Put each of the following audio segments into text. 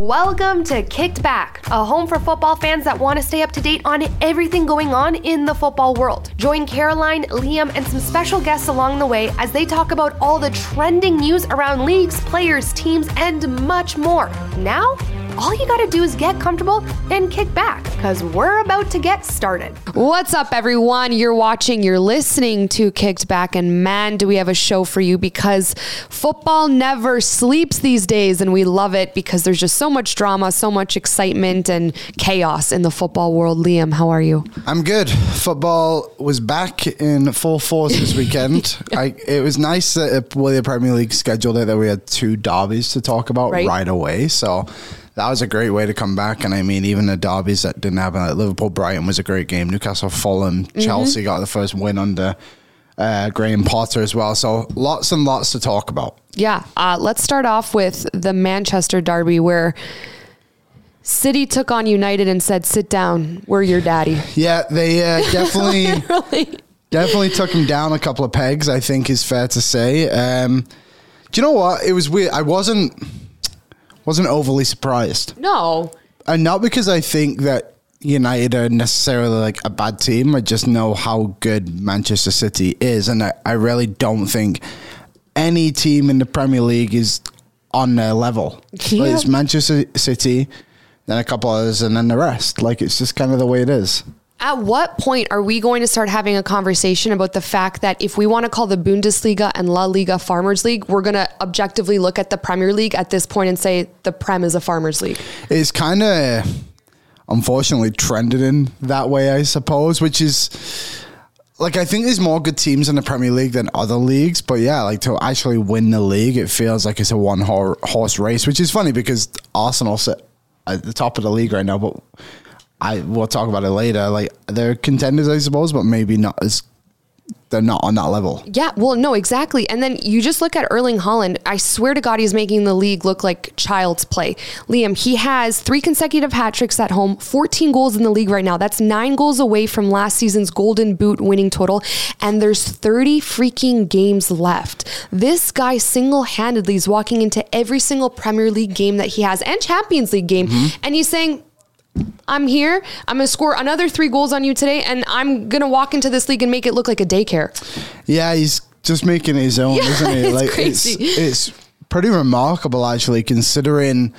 Welcome to Kicked Back, a home for football fans that want to stay up to date on everything going on in the football world. Join Caroline, Liam, and some special guests along the way as they talk about all the trending news around leagues, players, teams, and much more. Now, all you gotta do is get comfortable and kick back, because we're about to get started. What's up, everyone? You're watching, you're listening to Kicked Back, and man, do we have a show for you, because football never sleeps these days, and we love it because there's just so much drama, so much excitement and chaos in the football world. Liam, how are you? I'm good. Football was back in full force this weekend. It was nice that the Premier League scheduled it, that we had two derbies to talk about right away, so that was a great way to come back. And I mean, even the derbies that didn't happen, like Liverpool, Brighton was a great game. Newcastle, Fulham, Chelsea got the first win under Graham Potter as well. So lots and lots to talk about. Yeah. Let's start off with the Manchester derby, where City took on United and said, sit down, we're your daddy. Yeah, they definitely took him down a couple of pegs, I think is fair to say. Do you know what? It was weird. I wasn't overly surprised. No. And not because I think that United are necessarily like a bad team. I just know how good Manchester City is. And I really don't think any team in the Premier League is on their level. Yeah. Like, it's Manchester City, then a couple others, and then the rest. Like, it's just kind of the way it is. At what point are we going to start having a conversation about the fact that if we want to call the Bundesliga and La Liga Farmers League, we're going to objectively look at the Premier League at this point and say the Prem is a Farmers League? It's kind of, unfortunately, trended in that way, I suppose, which is, like, I think there's more good teams in the Premier League than other leagues, but yeah, like, to actually win the league, it feels like it's a one-horse race, which is funny because Arsenal sit at the top of the league right now, but we'll talk about it later. Like, they're contenders, I suppose, but maybe not as, they're not on that level. Yeah, well, no, exactly. And then you just look at Erling Haaland. I swear to God, he's making the league look like child's play. Liam, he has 3 consecutive hat tricks at home, 14 goals in the league right now. That's 9 goals away from last season's Golden Boot winning total. And there's 30 freaking games left. This guy single-handedly is walking into every single Premier League game that he has and Champions League game. Mm-hmm. And he's saying, I'm here, I'm going to score another 3 goals on you today, and I'm going to walk into this league and make it look like a daycare. Yeah, he's just making his own, isn't he? Like, crazy. It's pretty remarkable, actually, considering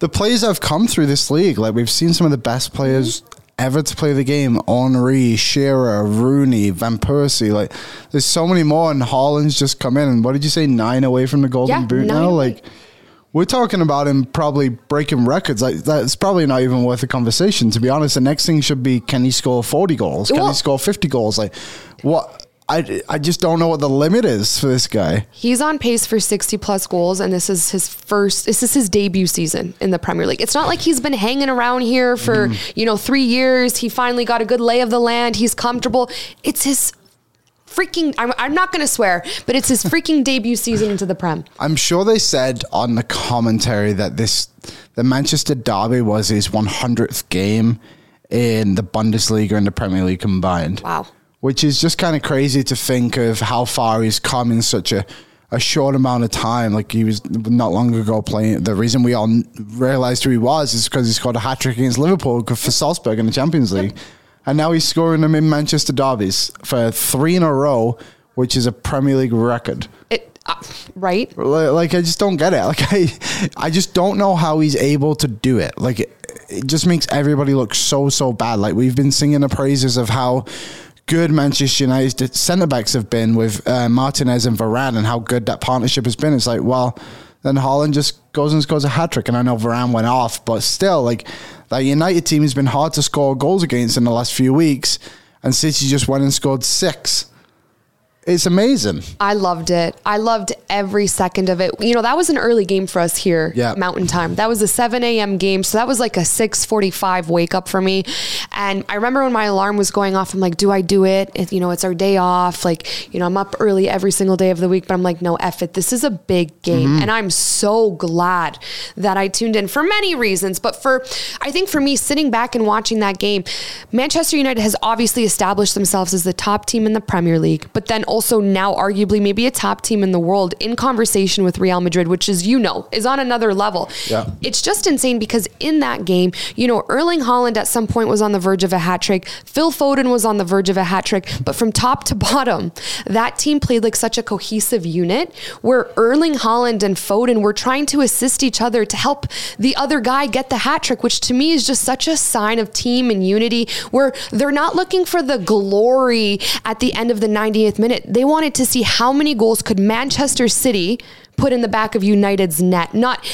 the players that have come through this league. Like, we've seen some of the best players ever to play the game. Henry, Shearer, Rooney, Van Persie. Like, there's so many more, and Haaland's just come in. And what did you say, 9 away from the Golden Boot now? Like, we're talking about him probably breaking records. Like, that's probably not even worth a conversation, to be honest. The next thing should be, can he score 40 goals? Can he score 50 goals? Like, what? I just don't know what the limit is for this guy. He's on pace for 60 plus goals, and this is his his debut season in the Premier League. It's not like he's been hanging around here for 3 years. He finally got a good lay of the land. He's comfortable. It's his freaking, I'm not going to swear, but it's his freaking debut season into the Prem. I'm sure they said on the commentary that the Manchester derby was his 100th game in the Bundesliga and the Premier League combined. Wow. Which is just kind of crazy to think of how far he's come in such a short amount of time. Like, he was not long ago playing. The reason we all realized who he was is because he scored a hat-trick against Liverpool for Salzburg in the Champions League. Yep. And now he's scoring them in Manchester derbies for 3 in a row, which is a Premier League record. Right? Like, I just don't get it. Like, I just don't know how he's able to do it. Like, it just makes everybody look so bad. Like, we've been singing the praises of how good Manchester United centre-backs have been with Martinez and Varane and how good that partnership has been. It's like, well, then Haaland just goes and scores a hat-trick. And I know Varane went off, but still, like, that United team has been hard to score goals against in the last few weeks, and City just went and scored 6. It's amazing. I loved it. I loved every second of it. You know, that was an early game for us here, Mountain Time. That was a 7 a.m. game. So that was like a 6:45 wake up for me. And I remember when my alarm was going off, I'm like, do I do it? You know, it's our day off. Like, you know, I'm up early every single day of the week, but I'm like, no, F it. This is a big game. Mm-hmm. And I'm so glad that I tuned in for many reasons. But I think for me, sitting back and watching that game, Manchester United has obviously established themselves as the top team in the Premier League, but then also now arguably maybe a top team in the world in conversation with Real Madrid, which is, you know, is on another level. Yeah. It's just insane because in that game, you know, Erling Haaland at some point was on the verge of a hat trick. Phil Foden was on the verge of a hat trick. But from top to bottom, that team played like such a cohesive unit where Erling Haaland and Foden were trying to assist each other to help the other guy get the hat trick, which to me is just such a sign of team and unity where they're not looking for the glory at the end of the 90th minute. They wanted to see how many goals could Manchester City put in the back of United's net, not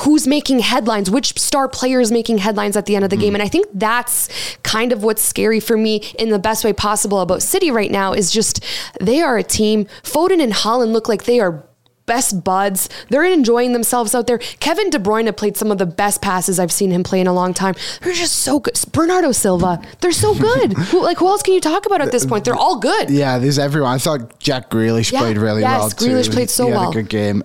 who's making headlines, which star player is making headlines at the end of the game. And I think that's kind of what's scary for me in the best way possible about City right now is just they are a team. Foden and Haaland look like they are best buds. They're enjoying themselves out there. Kevin De Bruyne played some of the best passes I've seen him play in a long time. They're just so good. Bernardo Silva, they're so good. Who else can you talk about at this point? They're all good. Yeah, there's everyone. I thought Jack Grealish played really well too. Yes, Grealish played so well. He had a good game.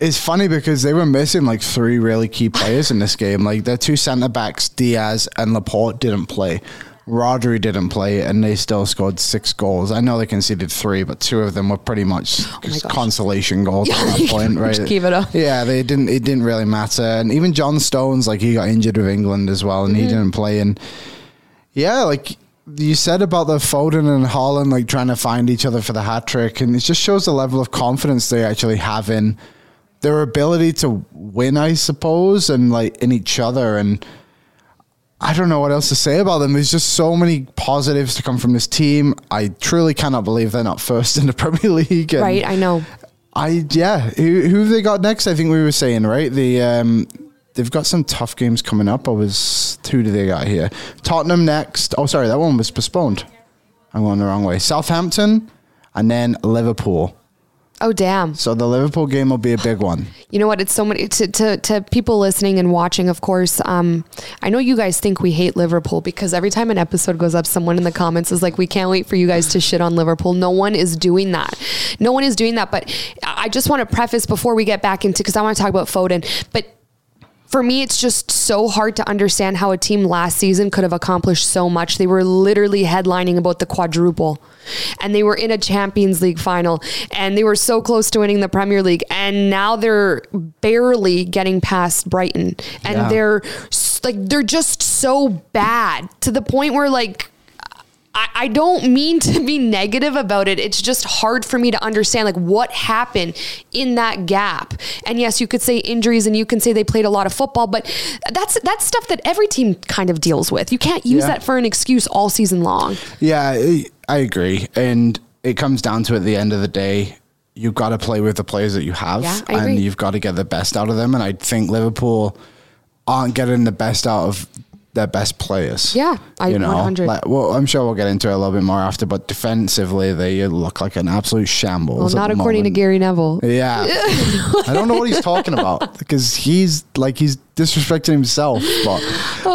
It's funny because they were missing like 3 really key players in this game. Like their 2 centre-backs, Diaz and Laporte, didn't play. Rodri didn't play, and they still scored 6 goals. I know they conceded 3, but 2 of them were pretty much consolation goals at that point, right? Just keep it up. Yeah, they didn't. It didn't really matter. And even John Stones, like he got injured with England as well, and he didn't play. And yeah, like you said about the Foden and Haaland, like trying to find each other for the hat trick, and it just shows the level of confidence they actually have in their ability to win, I suppose, and like in each other and. I don't know what else to say about them. There's just so many positives to come from this team. I truly cannot believe they're not first in the Premier League. And right, I know. Who have they got next? I think we were saying, right? They've got some tough games coming up. Who do they got here? Tottenham next. Oh, sorry, that one was postponed. I'm going the wrong way. Southampton and then Liverpool. Oh, damn. So the Liverpool game will be a big one. You know what? It's so many to people listening and watching, of course. I know you guys think we hate Liverpool because every time an episode goes up, someone in the comments is like, we can't wait for you guys to shit on Liverpool. No one is doing that. But I just want to preface before we get back into, because I want to talk about Foden, but for me, it's just so hard to understand how a team last season could have accomplished so much. They were literally headlining about the quadruple, and they were in a Champions League final, and they were so close to winning the Premier League, and now they're barely getting past Brighton, and they're just so bad to the point where like. I don't mean to be negative about it. It's just hard for me to understand like what happened in that gap. And yes, you could say injuries and you can say they played a lot of football, but that's stuff that every team kind of deals with. You can't use that for an excuse all season long. Yeah, I agree. And it comes down to at the end of the day, you've got to play with the players that you have and you've got to get the best out of them. And I think Liverpool aren't getting the best out of their best players. Yeah, you know, 100. I'm sure we'll get into it a little bit more after, but defensively, they look like an absolute shambles. Well, not according to Gary Neville. Yeah. I don't know what he's talking about because he's disrespecting himself, but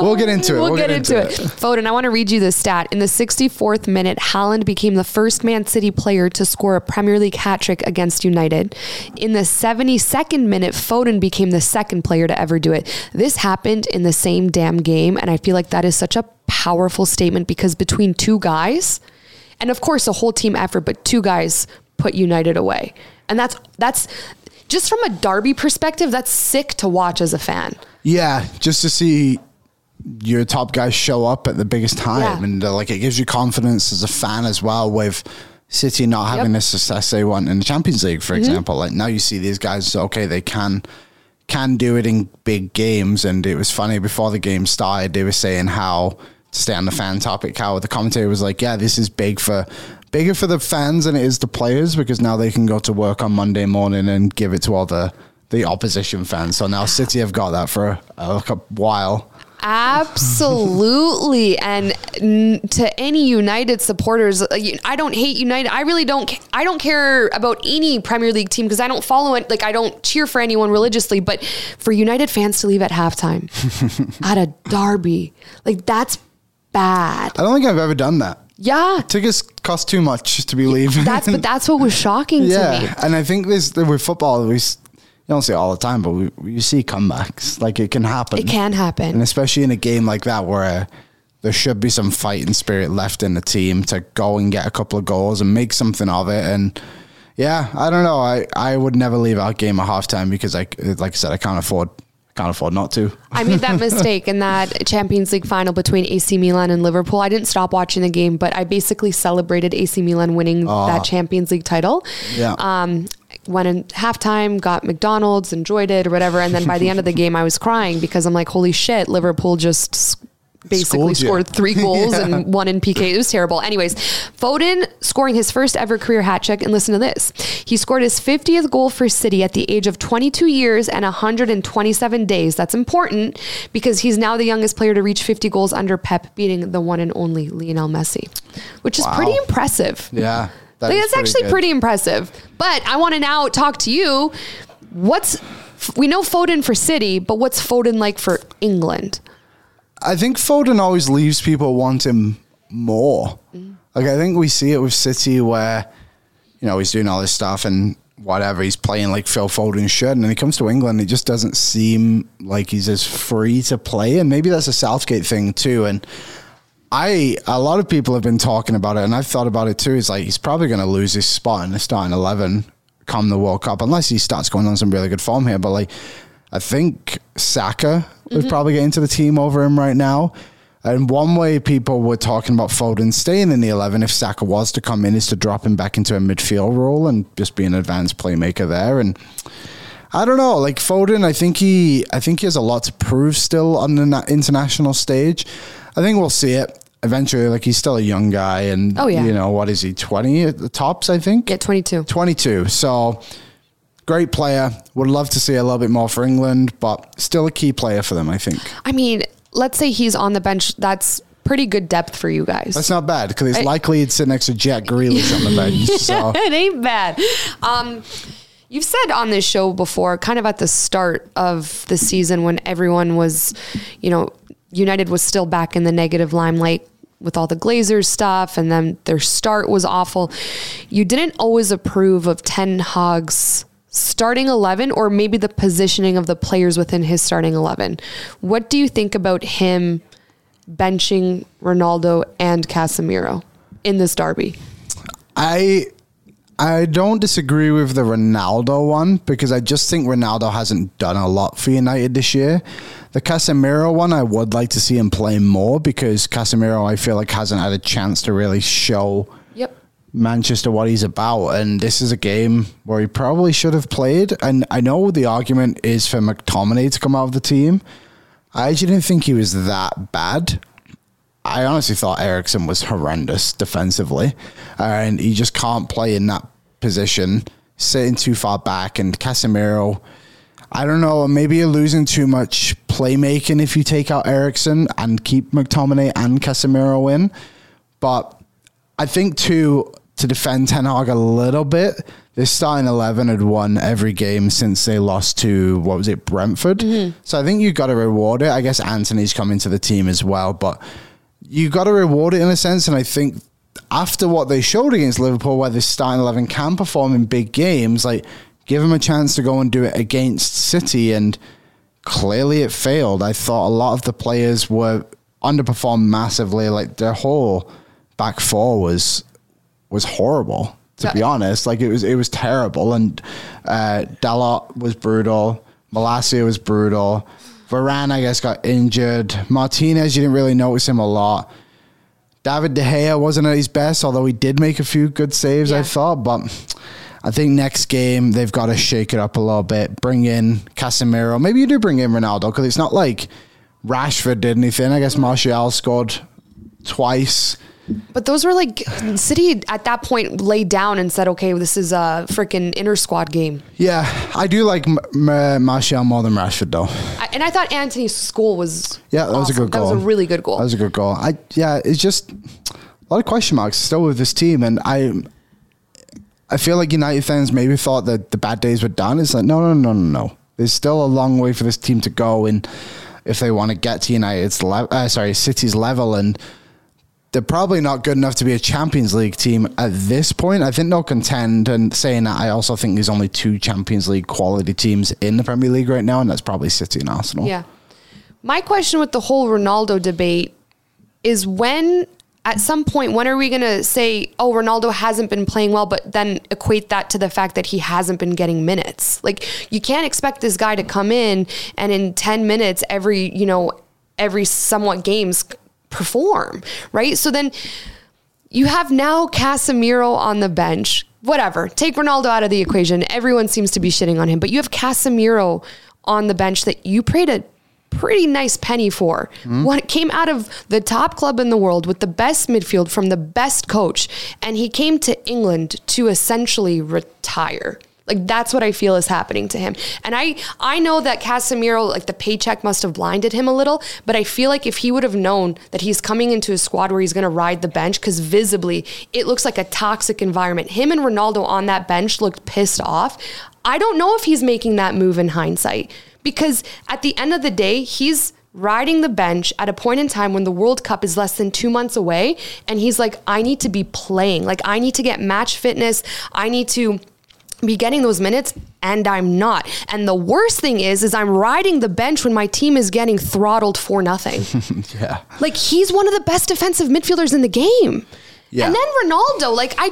we'll get into it. We'll get into it. Foden, I want to read you this stat. In the 64th minute, Haaland became the first Man City player to score a Premier League hat-trick against United. In the 72nd minute, Foden became the second player to ever do it. This happened in the same damn game, and I feel like that is such a powerful statement because between 2 guys, and of course a whole team effort, but 2 guys put United away. And that's just from a derby perspective, that's sick to watch as a fan. Yeah, just to see your top guys show up at the biggest time. Yeah. And like it gives you confidence as a fan as well with City not having the success they want in the Champions League, for example. Like now you see these guys, okay, they can do it in big games. And it was funny, before the game started, they were saying how, to stay on the fan topic, how the commentator was like, yeah, this is bigger for the fans than it is the players because now they can go to work on Monday morning and give it to all the the opposition fans. So now City have got that for a while. Absolutely. And to any United supporters, I don't hate United. I really don't. I don't care about any Premier League team because I don't follow it. Like, I don't cheer for anyone religiously, but for United fans to leave at halftime at a derby, like, that's bad. I don't think I've ever done that. Yeah. Tickets cost too much to be leaving. That's what was shocking to me. Yeah. And I think with football, we don't see it all the time, but you see comebacks. Like, it can happen. It can happen. And especially in a game like that where there should be some fighting spirit left in the team to go and get a couple of goals and make something of it. And yeah, I don't know. I would never leave our game at halftime because, like I said, I can't afford not to. I made that mistake in that Champions League final between AC Milan and Liverpool. I didn't stop watching the game, but I basically celebrated AC Milan winning that Champions League title. Yeah. Went in halftime, got McDonald's, enjoyed it or whatever. And then by the end of the game, I was crying because I'm like, holy shit, Liverpool just basically scored 3 goals and 1 in PK. It was terrible. Anyways, Foden scoring his first ever career hat trick. And listen to this. He scored his 50th goal for City at the age of 22 years and 127 days. That's important because he's now the youngest player to reach 50 goals under Pep, beating the one and only Lionel Messi, which is pretty impressive. Yeah. That's actually pretty impressive. But I want to now talk to you. We know Foden for City, but what's Foden like for England? I think Foden always leaves people wanting more. Mm. Like, I think we see it with City where, he's doing all this stuff and whatever. He's playing like Phil Foden should. And then he comes to England, it just doesn't seem like he's as free to play. And maybe that's a Southgate thing too. And a lot of people have been talking about it, and I've thought about it too. It's like, he's probably going to lose his spot in the starting 11 come the World Cup, unless he starts going on some really good form here. But I think Saka would probably get into the team over him right now. And one way people were talking about Foden staying in the 11 if Saka was to come in is to drop him back into a midfield role and just be an advanced playmaker there. And I don't know, like Foden, I think he has a lot to prove still on the international stage. I think we'll see it eventually. Like, he's still a young guy, and what is he, 20 at the tops, I think? Yeah, 22. 22. So, great player. Would love to see a little bit more for England, but still a key player for them, I think. I mean, let's say he's on the bench. That's pretty good depth for you guys. That's not bad, because it's likely he'd sit next to Jack Grealish on the bench. So. It ain't bad. You've said on this show before, kind of at the start of the season when everyone was, United was still back in the negative limelight with all the Glazers stuff, and then their start was awful. You didn't always approve of Ten Hag's starting 11, or maybe the positioning of the players within his starting 11. What do you think about him benching Ronaldo and Casemiro in this derby? I don't disagree with the Ronaldo one, because I just think Ronaldo hasn't done a lot for United this year. The Casemiro one, I would like to see him play more, because Casemiro, I feel like, hasn't had a chance to really show Manchester what he's about. And this is a game where he probably should have played. And I know the argument is for McTominay to come out of the team. I actually didn't think he was that bad. I honestly thought Eriksen was horrendous defensively, and he just can't play in that position, sitting too far back. And Casemiro, I don't know, maybe you're losing too much playmaking if you take out Eriksen and keep McTominay and Casemiro in. But I think to defend Ten Hag a little bit, this starting 11 had won every game since they lost to, Brentford. Mm-hmm. So I think you got to reward it. I guess Anthony's come into the team as well, but you got to reward it in a sense. And I think after what they showed against Liverpool, where this starting 11 can perform in big games, like, give them a chance to go and do it against City. And clearly it failed. I thought a lot of the players were underperformed massively. Like, their whole back four was horrible, to be honest. Like, it was terrible. And Dalot was brutal. Malacia was brutal. Varane, I guess, got injured. Martinez, you didn't really notice him a lot. David De Gea wasn't at his best, although he did make a few good saves, I thought. But I think next game, they've got to shake it up a little bit. Bring in Casemiro. Maybe you do bring in Ronaldo, because it's not like Rashford did anything. I guess Martial scored twice. But those were like, City at that point laid down and said, okay, well, this is a freaking inter-squad game. Yeah, I do like Martial more than Rashford though. And I thought Anthony's goal was awesome. A good goal. That was a really good goal. That was a good goal. It's just a lot of question marks still with this team. And I feel like United fans maybe thought that the bad days were done. It's like, no. There's still a long way for this team to go. And if they want to get to City's level, and they're probably not good enough to be a Champions League team at this point. I think they'll contend, and saying that, I also think there's only two Champions League quality teams in the Premier League right now, and that's probably City and Arsenal. Yeah. My question with the whole Ronaldo debate is when are we going to say, oh, Ronaldo hasn't been playing well, but then equate that to the fact that he hasn't been getting minutes? Like, you can't expect this guy to come in and in 10 minutes every somewhat games perform, right? So then you have now Casemiro on the bench. Whatever, take Ronaldo out of the equation. Everyone seems to be shitting on him, but you have Casemiro on the bench that you paid a pretty nice penny for. Mm-hmm. What came out of the top club in the world with the best midfield from the best coach, and he came to England to essentially retire. Like, that's what I feel is happening to him. And I know that Casemiro, like, the paycheck must have blinded him a little, but I feel like if he would have known that he's coming into a squad where he's going to ride the bench, because visibly it looks like a toxic environment. Him and Ronaldo on that bench looked pissed off. I don't know if he's making that move in hindsight, because at the end of the day, he's riding the bench at a point in time when the World Cup is less than 2 months away. And he's like, I need to be playing. Like, I need to get match fitness. I need to be getting those minutes, and I'm not. And the worst thing is I'm riding the bench when my team is getting throttled 4-0. Yeah. Like, he's one of the best defensive midfielders in the game. Yeah. And then Ronaldo, like, I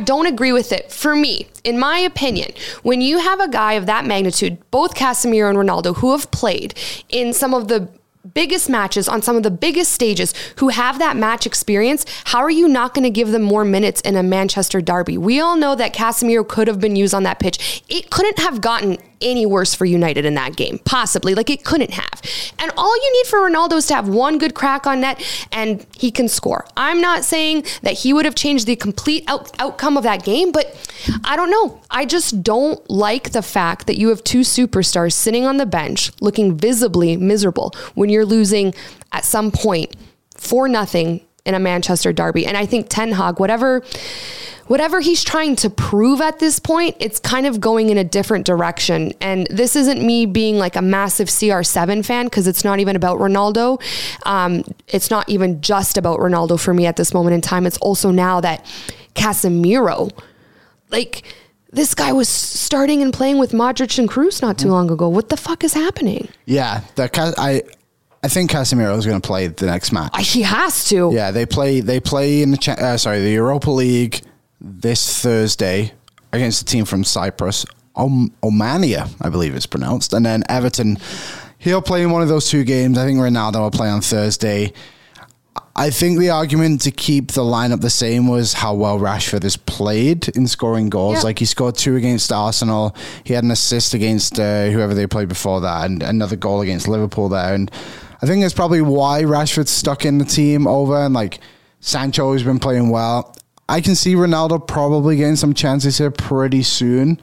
don't agree with it. For me, in my opinion, when you have a guy of that magnitude, both Casemiro and Ronaldo, who have played in some of the biggest matches on some of the biggest stages, who have that match experience, how are you not going to give them more minutes in a Manchester derby? We all know that Casemiro could have been used on that pitch. It couldn't have gotten any worse for United in that game, possibly. Like, it couldn't have. And all you need for Ronaldo is to have one good crack on net, and he can score. I'm not saying that he would have changed the complete outcome of that game, but I don't know. I just don't like the fact that you have two superstars sitting on the bench looking visibly miserable when you're losing at some point 4-0 in a Manchester derby. And I think Ten Hag, whatever he's trying to prove at this point, it's kind of going in a different direction. And this isn't me being like a massive CR7 fan, because it's not even about Ronaldo. It's not even just about Ronaldo for me at this moment in time. It's also now that Casemiro, like, this guy was starting and playing with Modric and Kroos not too long ago. What the fuck is happening? Yeah, I think Casemiro is going to play the next match. He has to. Yeah, they play in the Europa League this Thursday against a team from Cyprus, Omania, I believe it's pronounced, and then Everton. He'll play in one of those two games. I think Ronaldo will play on Thursday. I think the argument to keep the lineup the same was how well Rashford has played in scoring goals. Yeah. Like, he scored 2 against Arsenal. He had an assist against whoever they played before that, and another goal against Liverpool there. And I think that's probably why Rashford's stuck in the team over, and like, Sancho has been playing well. I can see Ronaldo probably getting some chances here pretty soon.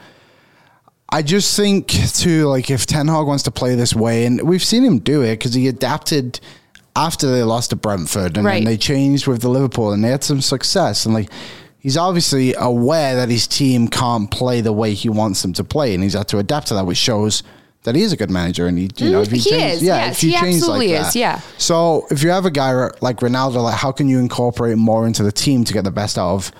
I just think, too, like, if Ten Hag wants to play this way, and we've seen him do it because he adapted after they lost to Brentford, and right, then they changed with the Liverpool, and they had some success. And like, he's obviously aware that his team can't play the way he wants them to play, and he's had to adapt to that, which shows that he is a good manager, and he absolutely is. So if you have a guy like Ronaldo, like, how can you incorporate more into the team to get the best out of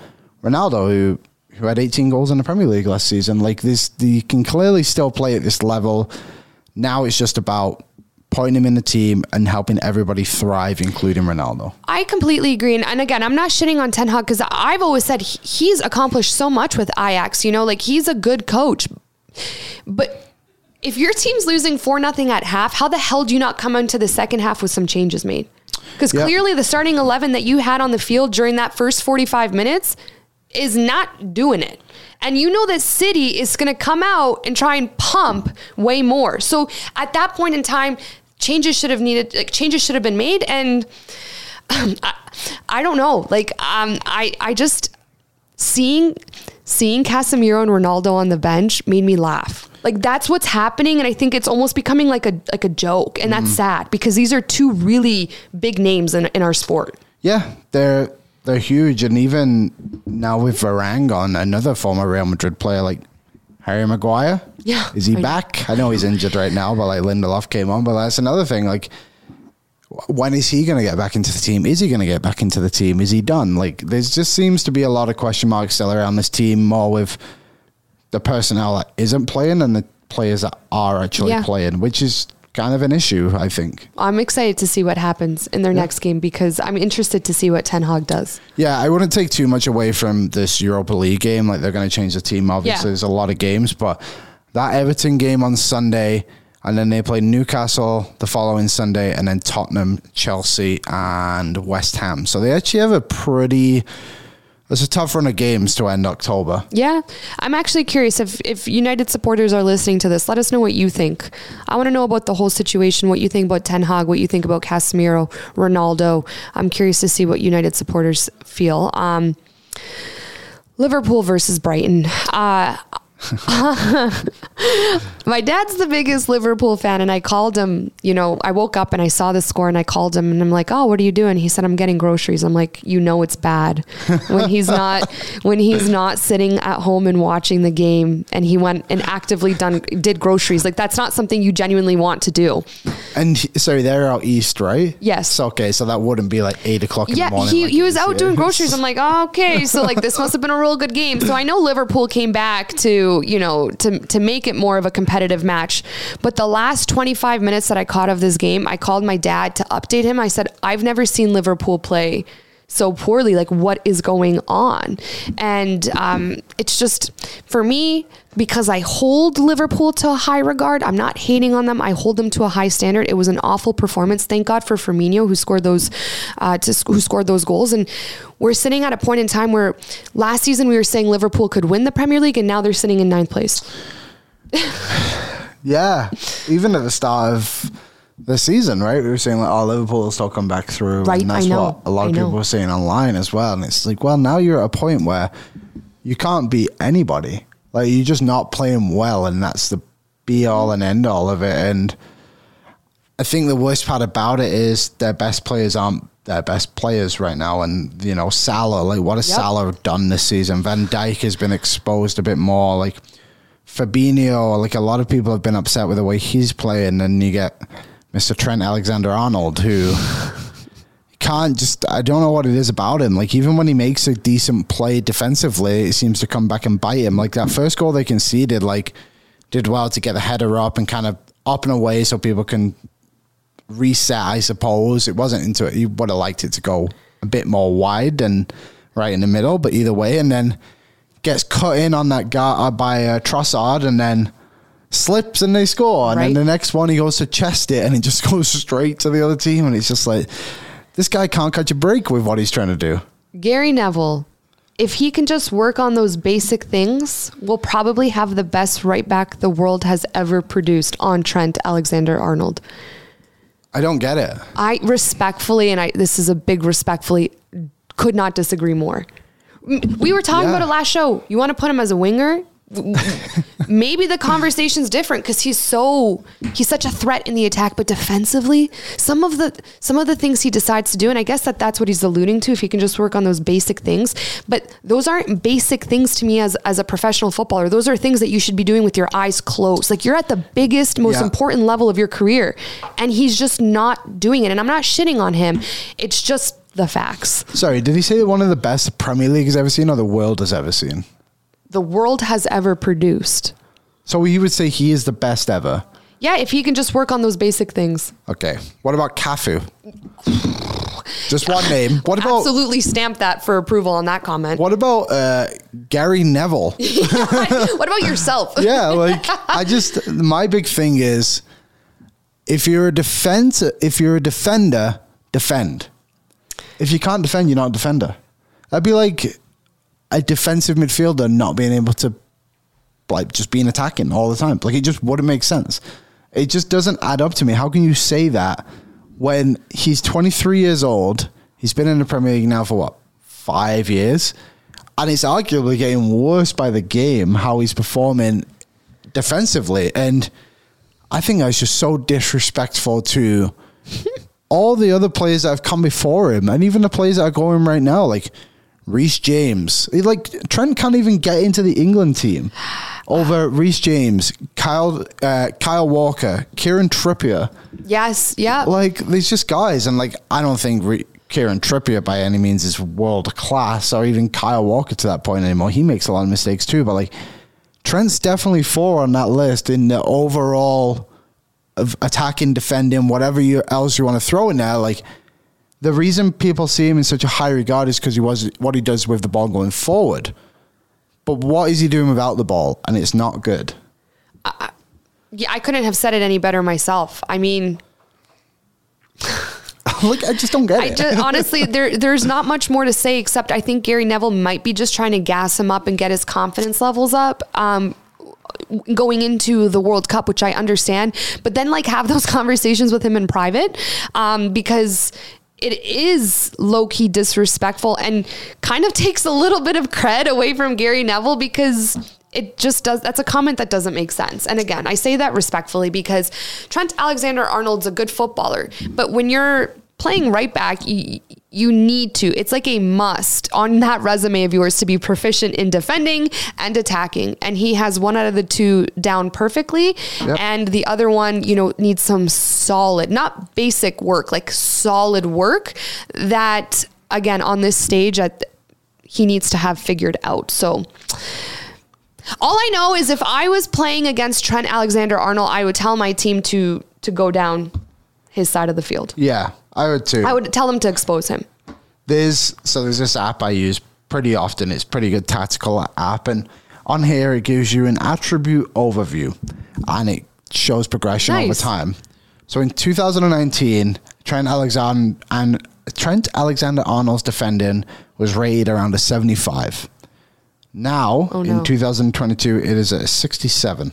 Ronaldo, who had 18 goals in the Premier League last season? Like, this, he can clearly still play at this level. Now it's just about putting him in the team and helping everybody thrive, including Ronaldo. I completely agree. And again, I'm not shitting on Ten Hag, because I've always said he's accomplished so much with Ajax. You know, like, he's a good coach, but if your team's losing 4-0 at half, how the hell do you not come into the second half with some changes made? Because clearly the starting 11 that you had on the field during that first 45 minutes is not doing it. And you know that City is going to come out and try and pump way more. So at that point in time, changes should have been made. And I don't know. Like, I just seeing Casemiro and Ronaldo on the bench made me laugh. Like, that's what's happening, and I think it's almost becoming like a joke, and that's sad because these are two really big names in our sport. Yeah, they're huge, and even now with Varane gone, another former Real Madrid player like Harry Maguire. Yeah, is he back? I know he's injured right now, but like Lindelof came on, but that's another thing. Like, when is he going to get back into the team? Is he going to get back into the team? Is he done? Like, there just seems to be a lot of question marks still around this team, more with the personnel that isn't playing and the players that are actually playing, which is kind of an issue, I think. I'm excited to see what happens in their next game because I'm interested to see what Ten Hag does. Yeah, I wouldn't take too much away from this Europa League game. Like, they're going to change the team, obviously. There's a lot of games, but that Everton game on Sunday, and then they play Newcastle the following Sunday, and then Tottenham, Chelsea, and West Ham. So they actually have it's a tough run of games to end October. Yeah. I'm actually curious if United supporters are listening to this, let us know what you think. I want to know about the whole situation, what you think about Ten Hag, what you think about Casemiro, Ronaldo. I'm curious to see what United supporters feel. Liverpool versus Brighton. My dad's the biggest Liverpool fan, and I called him, I woke up and I saw the score and I called him and I'm like, oh, what are you doing? He said, I'm getting groceries. I'm like, it's bad when he's not sitting at home and watching the game, and he went and actively did groceries. Like, that's not something you genuinely want to do. And so they're out east, right? Yes. So, okay, so that wouldn't be like 8 o'clock in the morning. Yeah, he was out doing groceries. I'm like, oh, okay, so like this must have been a real good game. So I know Liverpool came back to make it more of a competitive match. But the last 25 minutes that I caught of this game, I called my dad to update him. I said, I've never seen Liverpool play so poorly. Like, what is going on? And it's just, for me, because I hold Liverpool to a high regard, I'm not hating on them. I hold them to a high standard. It was an awful performance. Thank God for Firmino, who scored those goals. And we're sitting at a point in time where last season we were saying Liverpool could win the Premier League, and now they're sitting in 9th place. Yeah, even at the start of the season, right? We were saying like, oh, Liverpool will still come back through. Right, and that's what a lot of people were saying online as well. And it's like, well, now you're at a point where you can't beat anybody. Like, you're just not playing well, and that's the be all and end all of it. And I think the worst part about it is their best players aren't their best players right now. And, Salah, like, what has Salah done this season? Van Dijk has been exposed a bit more. Like, Fabinho, like, a lot of people have been upset with the way he's playing, and you get Mr. Trent Alexander-Arnold, who I don't know what it is about him. Like, even when he makes a decent play defensively, it seems to come back and bite him. Like, that first goal they conceded, like, did well to get the header up and kind of up and away so people can reset, I suppose. It wasn't into it. You would have liked it to go a bit more wide and right in the middle, but either way. And then gets cut in on that guy by Trossard, and then slips and they score. And then the next one, he goes to chest it and it just goes straight to the other team. And it's just like, this guy can't catch a break with what he's trying to do. Gary Neville, if he can just work on those basic things, we'll probably have the best right back the world has ever produced on Trent Alexander-Arnold. I don't get it. I respectfully, and this is a big respectfully, could not disagree more. We were talking about it last show. You want to put him as a winger? Maybe the conversation's different because he's such a threat in the attack, but defensively, some of the things he decides to do, and I guess that's what he's alluding to, if he can just work on those basic things. But those aren't basic things to me as a professional footballer. Those are things that you should be doing with your eyes closed. Like, you're at the biggest, most important level of your career, and he's just not doing it. And I'm not shitting on him. It's just the facts. Sorry, did he say one of the best Premier League has ever seen, or the world has ever seen? The world has ever produced. So you would say he is the best ever? Yeah, if he can just work on those basic things. Okay. What about Cafu? Just one name. What about? Absolutely stamp that for approval on that comment. What about Gary Neville? What about yourself? Yeah, like, my big thing is, if you're a defender, defend. If you can't defend, you're not a defender. That'd be like a defensive midfielder not being able to, like, just being attacking all the time. Like, it just wouldn't make sense. It just doesn't add up to me. How can you say that when he's 23 years old? He's been in the Premier League now for, what, 5 years? And it's arguably getting worse by the game how he's performing defensively. And I think that's just so disrespectful to all the other players that have come before him and even the players that are going right now, like Reece James. Like, Trent can't even get into the England team over Reece James, Kyle Walker, Kieran Trippier. Yes, yeah. Like, these just guys. And, like, I don't think Kieran Trippier by any means is world class or even Kyle Walker to that point anymore. He makes a lot of mistakes too, but like Trent's definitely four on that list in the overall of attacking, defending, whatever else you want to throw in there. Like the reason people see him in such a high regard is because he was what he does with the ball going forward. But what is he doing without the ball? And it's not good. I couldn't have said it any better myself. I mean... Look, I just don't get it. Honestly, there's not much more to say, except I think Gary Neville might be just trying to gas him up and get his confidence levels up going into the World Cup, which I understand. But then like have those conversations with him in private because it is low-key disrespectful and kind of takes a little bit of cred away from Gary Neville because... It just does. That's a comment that doesn't make sense. And again, I say that respectfully because Trent Alexander-Arnold's a good footballer, but when you're playing right back, you need to, it's like a must on that resume of yours to be proficient in defending and attacking. And he has one out of the two down perfectly. Yep. And the other one, needs some solid, not basic work, like solid work that again, on this stage he needs to have figured out. So all I know is if I was playing against Trent Alexander-Arnold, I would tell my team to go down his side of the field. Yeah, I would too. I would tell them to expose him. There's this app I use pretty often. It's a pretty good tactical app. And on here, it gives you an attribute overview. And it shows progression over time. So in 2019, Trent Alexander-Arnold's defending was rated around a 75. Now, in 2022, it is at 67.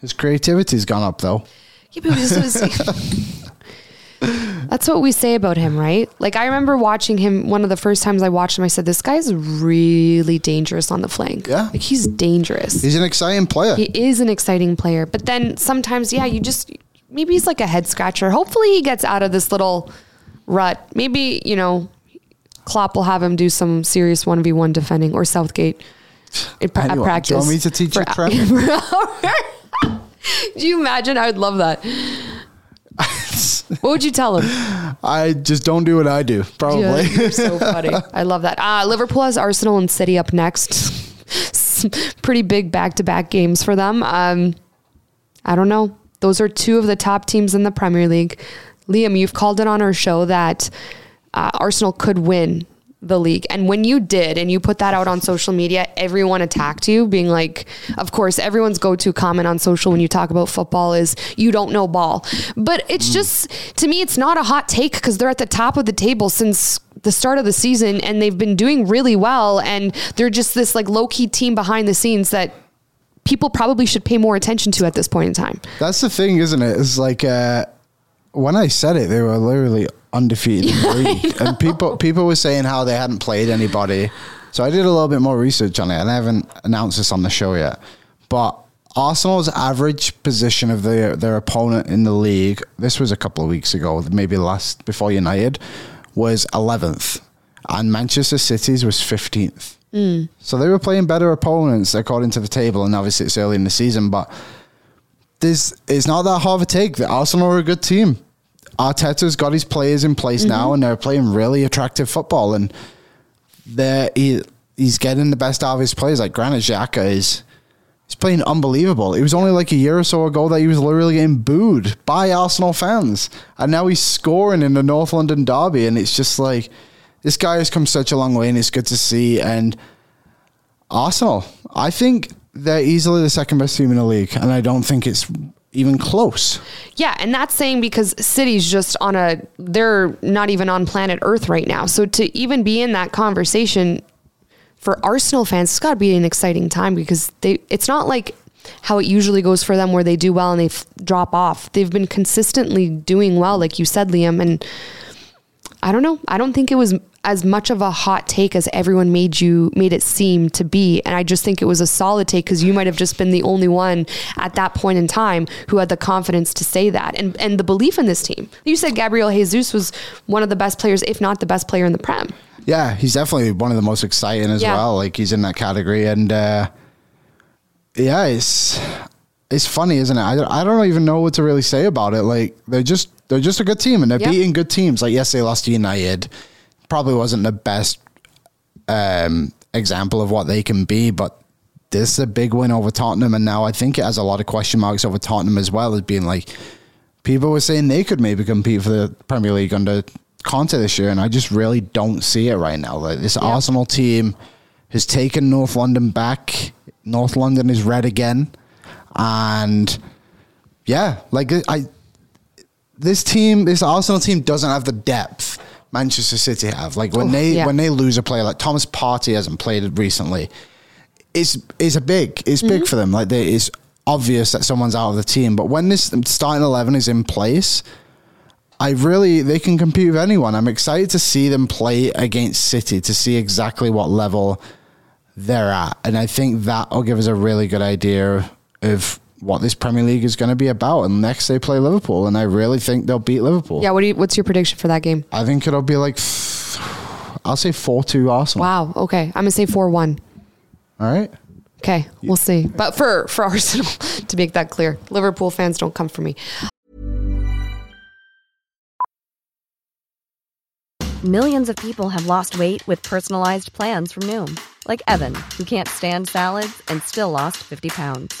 His creativity's gone up, though. Yeah, but that's what we say about him, right? Like, I remember watching him, one of the first times I watched him, I said, this guy's really dangerous on the flank. Yeah. Like, he's dangerous. He's an exciting player. He is an exciting player. But then sometimes, yeah, maybe he's like a head scratcher. Hopefully he gets out of this little rut. Maybe, Klopp will have him do some serious 1v1 defending or Southgate at practice. Do you want me to teach you prep? Do you imagine? I would love that. What would you tell him? I just don't do what I do, probably. Yeah, you're so funny. I love that. Liverpool has Arsenal and City up next. Pretty big back-to-back games for them. I don't know. Those are two of the top teams in the Premier League. Liam, you've called it on our show that... Arsenal could win the league. And when you did, and you put that out on social media, everyone attacked you being like, of course, everyone's go-to comment on social when you talk about football is you don't know ball. But it's just, to me, it's not a hot take because they're at the top of the table since the start of the season and they've been doing really well. And they're just this like low-key team behind the scenes that people probably should pay more attention to at this point in time. That's the thing, isn't it? It's like, when I said it, they were literally undefeated in the league. And people were saying how they hadn't played anybody. So I did a little bit more research on it, and I haven't announced this on the show yet. But Arsenal's average position of their opponent in the league, this was a couple of weeks ago, maybe before United, was 11th. And Manchester City's was 15th. Mm. So they were playing better opponents according to the table, and obviously it's early in the season, but it's not that hard of a take. The Arsenal are a good team. Arteta's got his players in place now, and they're playing really attractive football. And he's getting the best out of his players. Like Granit Xhaka he's playing unbelievable. It was only like a year or so ago that he was literally getting booed by Arsenal fans, and now he's scoring in the North London derby. And it's just like this guy has come such a long way, and it's good to see. And Arsenal, I think they're easily the second best team in the league, and I don't think it's even close. Yeah, and that's saying because City's just they're not even on planet Earth right now. So to even be in that conversation for Arsenal fans, it's got to be an exciting time because it's not like how it usually goes for them where they do well and they drop off. They've been consistently doing well, like you said, Liam, and I don't know. I don't think it was as much of a hot take as everyone made it seem to be. And I just think it was a solid take because you might have just been the only one at that point in time who had the confidence to say that and the belief in this team. You said Gabriel Jesus was one of the best players, if not the best player in the Prem. Yeah, he's definitely one of the most exciting as well. Like, he's in that category. And it's funny, isn't it? I don't even know what to really say about it. Like, they're just a good team, and they're beating good teams. Like, yes, they lost to United. Probably wasn't the best example of what they can be, but this is a big win over Tottenham. And now I think it has a lot of question marks over Tottenham as well, as being like, people were saying they could maybe compete for the Premier League under Conte this year, and I just really don't see it right now. Like, this Arsenal team has taken North London back. North London is red again. And this Arsenal team doesn't have the depth Manchester City have. Like, when they lose a player, like Thomas Partey hasn't played recently, it's big for them. Like, it's obvious that someone's out of the team. But when this starting 11 is in place, they can compete with anyone. I'm excited to see them play against City to see exactly what level they're at. And I think that will give us a really good idea of what this Premier League is going to be about. And next they play Liverpool, and I really think they'll beat Liverpool. Yeah, what's your prediction for that game? I think it'll be like, I'll say 4-2 Arsenal. Wow, okay. I'm going to say 4-1. All right. Okay, we'll see. But for Arsenal, to make that clear, Liverpool fans, don't come for me. Millions of people have lost weight with personalized plans from Noom. Like Evan, who can't stand salads and still lost 50 pounds.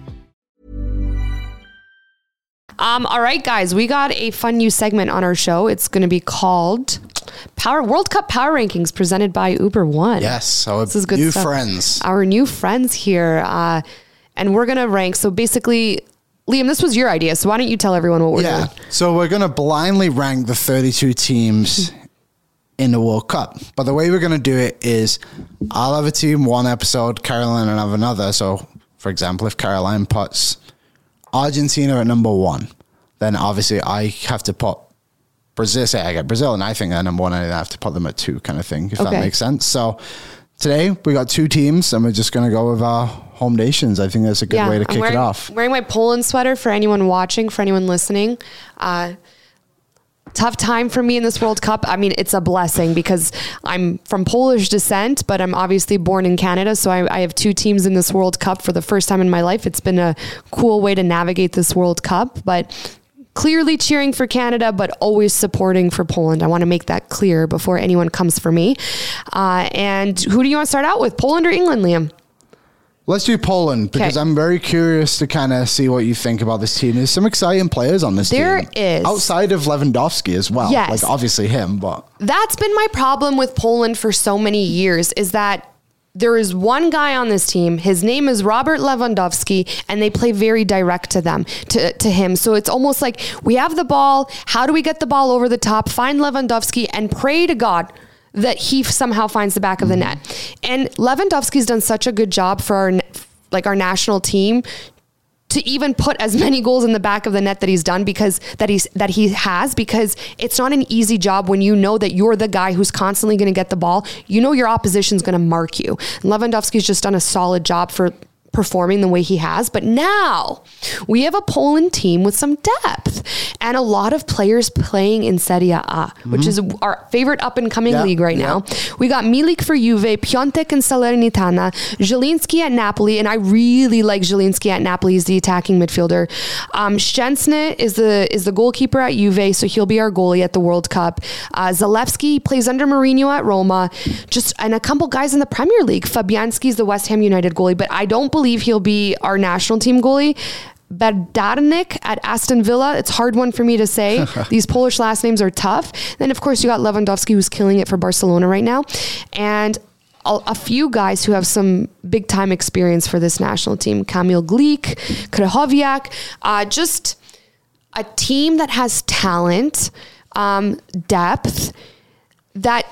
All right, guys, we got a fun new segment on our show. It's going to be called World Cup Power Rankings, presented by Uber One. Yes, so this is good stuff. Friends. Our new friends here. And we're going to rank. So basically, Liam, this was your idea. So why don't you tell everyone what we're doing? Yeah, so we're going to blindly rank the 32 teams in the World Cup. But the way we're going to do it is I'll have a team one episode, Caroline and I have another. So, for example, if Caroline puts Argentina at number one, then obviously I have to put Brazil, say I get Brazil, and I think they're number one, and I have to put them at two, kind of thing, if that makes sense. So today we got two teams, and we're just going to go with our home nations. I think that's a good way to kick it off. I'm wearing my Poland sweater for anyone watching, for anyone listening. Tough time for me in this World Cup. I mean, it's a blessing because I'm from Polish descent, but I'm obviously born in Canada. So I have two teams in this World Cup for the first time in my life. It's been a cool way to navigate this World Cup, but clearly cheering for Canada, but always supporting for Poland. I want to make that clear before anyone comes for me. And who do you want to start out with? Poland or England, Liam? Let's do Poland because I'm very curious to kind of see what you think about this team. There's some exciting players on this team. There is. Outside of Lewandowski as well. Yes. Like, obviously him, but that's been my problem with Poland for so many years is that there is one guy on this team. His name is Robert Lewandowski, and they play very direct to him. So it's almost like we have the ball. How do we get the ball over the top? Find Lewandowski and pray to God that he somehow finds the back of the net. And Lewandowski's done such a good job for our like our national team to even put as many goals in the back of the net that he's done, because that he has, because it's not an easy job when you know that you're the guy who's constantly going to get the ball. You know your opposition's going to mark you. And Lewandowski's just done a solid job for performing the way he has. But now we have a Poland team with some depth and a lot of players playing in Serie A, which is our favorite up-and-coming league right now. We got Milik for Juve, Piontek and Salernitana, Zielinski at Napoli, and I really like Zielinski at Napoli. He's the attacking midfielder. Szczęsny is the goalkeeper at Juve, so he'll be our goalie at the World Cup. Zalewski plays under Mourinho at Roma, and a couple guys in the Premier League. Fabianski's the West Ham United goalie, but I don't believe he'll be our national team goalie. Berdarnik at Aston Villa. It's a hard one for me to say. These Polish last names are tough. Then, of course, you got Lewandowski, who's killing it for Barcelona right now. And a few guys who have some big-time experience for this national team. Kamil Glik, Krychowiak. Just a team that has talent, depth, that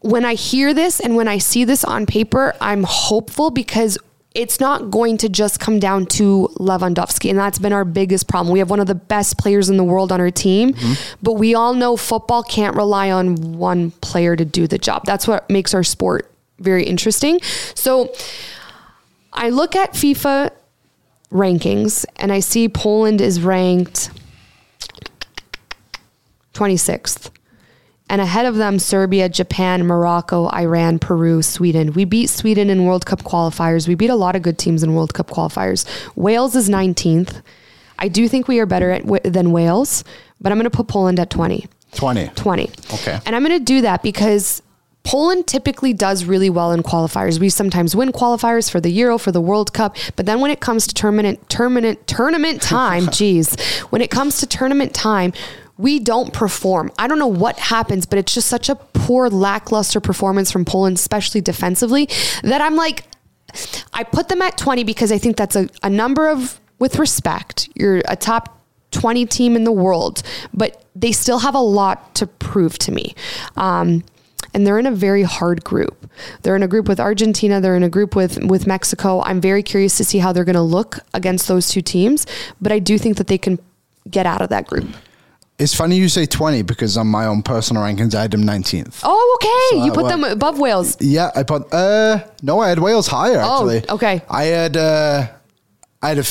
when I hear this and when I see this on paper, I'm hopeful, because it's not going to just come down to Lewandowski. And that's been our biggest problem. We have one of the best players in the world on our team, but we all know football can't rely on one player to do the job. That's what makes our sport very interesting. So I look at FIFA rankings and I see Poland is ranked 26th. And ahead of them, Serbia, Japan, Morocco, Iran, Peru, Sweden. We beat Sweden in World Cup qualifiers. We beat a lot of good teams in World Cup qualifiers. Wales is 19th. I do think we are better than Wales, but I'm going to put Poland at 20. 20. Okay. And I'm going to do that because Poland typically does really well in qualifiers. We sometimes win qualifiers for the Euro, for the World Cup, but then when it comes to tournament time, when it comes to tournament time, we don't perform. I don't know what happens, but it's just such a poor, lackluster performance from Poland, especially defensively, that I'm like, I put them at 20 because I think that's a number of, with respect, you're a top 20 team in the world, but they still have a lot to prove to me. And they're in a very hard group. They're in a group with Argentina. They're in a group with Mexico. I'm very curious to see how they're going to look against those two teams, but I do think that they can get out of that group. It's funny you say 20 because on my own personal rankings, I had them 19th. Oh, okay. So you put them above Wales. Yeah, I put... no, I had Wales higher, actually. Oh, okay. I actually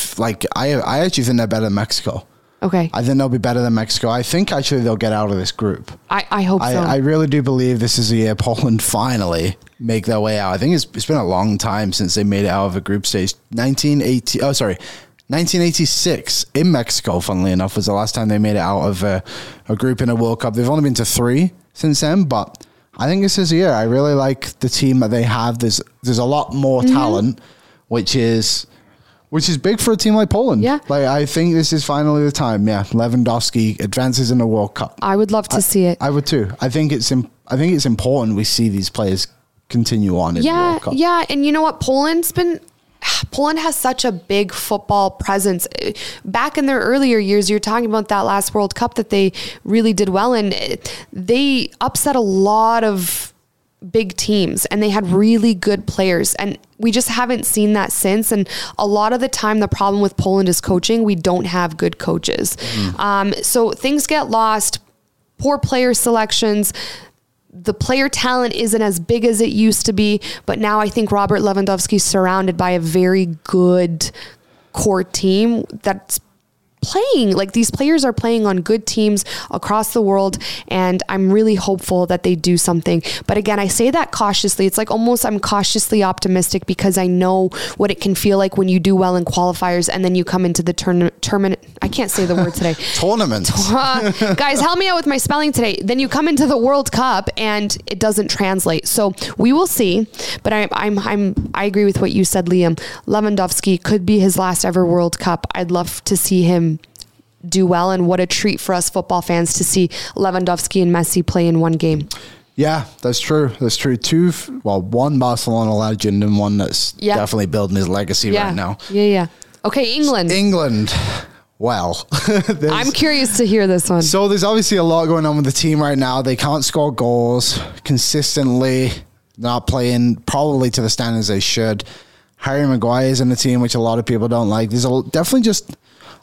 think they're better than Mexico. Okay. I think they'll be better than Mexico. I think, actually, they'll get out of this group. I hope so. I really do believe this is the year Poland finally make their way out. I think it's been a long time since they made it out of a group stage. 1986 in Mexico, funnily enough, was the last time they made it out of a group in a World Cup. They've only been to 3 since then, but I think this is the year. I really like the team that they have. There's a lot more talent, which is big for a team like Poland. Yeah. Like, I think this is finally the time. Yeah, Lewandowski advances in the World Cup. I would love to see it. I would too. I think it's important we see these players continue on in the World Cup. Yeah, and you know what? Poland has such a big football presence. Back in their earlier years, you're talking about that last World Cup that they really did well in. They upset a lot of big teams and they had really good players. And we just haven't seen that since. And a lot of the time, the problem with Poland is coaching. We don't have good coaches. So things get lost, poor player selections. The player talent isn't as big as it used to be, but now I think Robert Lewandowski is surrounded by a very good core team that's playing. Like, these players are playing on good teams across the world, and I'm really hopeful that they do something. But again, I say that cautiously. It's like almost I'm cautiously optimistic because I know what it can feel like when you do well in qualifiers and then you come into the tournament. I can't say the word today. Tournament. Guys, help me out with my spelling today. Then you come into the World Cup and it doesn't translate. So we will see. But I agree with what you said, Liam. Lewandowski could be his last ever World Cup. I'd love to see him do well, and what a treat for us football fans to see Lewandowski and Messi play in one game. Yeah, that's true. That's true. One Barcelona legend and one that's definitely building his legacy right now. Yeah. Okay, England. Well, I'm curious to hear this one. So there's obviously a lot going on with the team right now. They can't score goals consistently, not playing probably to the standards they should. Harry Maguire's in the team, which a lot of people don't like. There's definitely just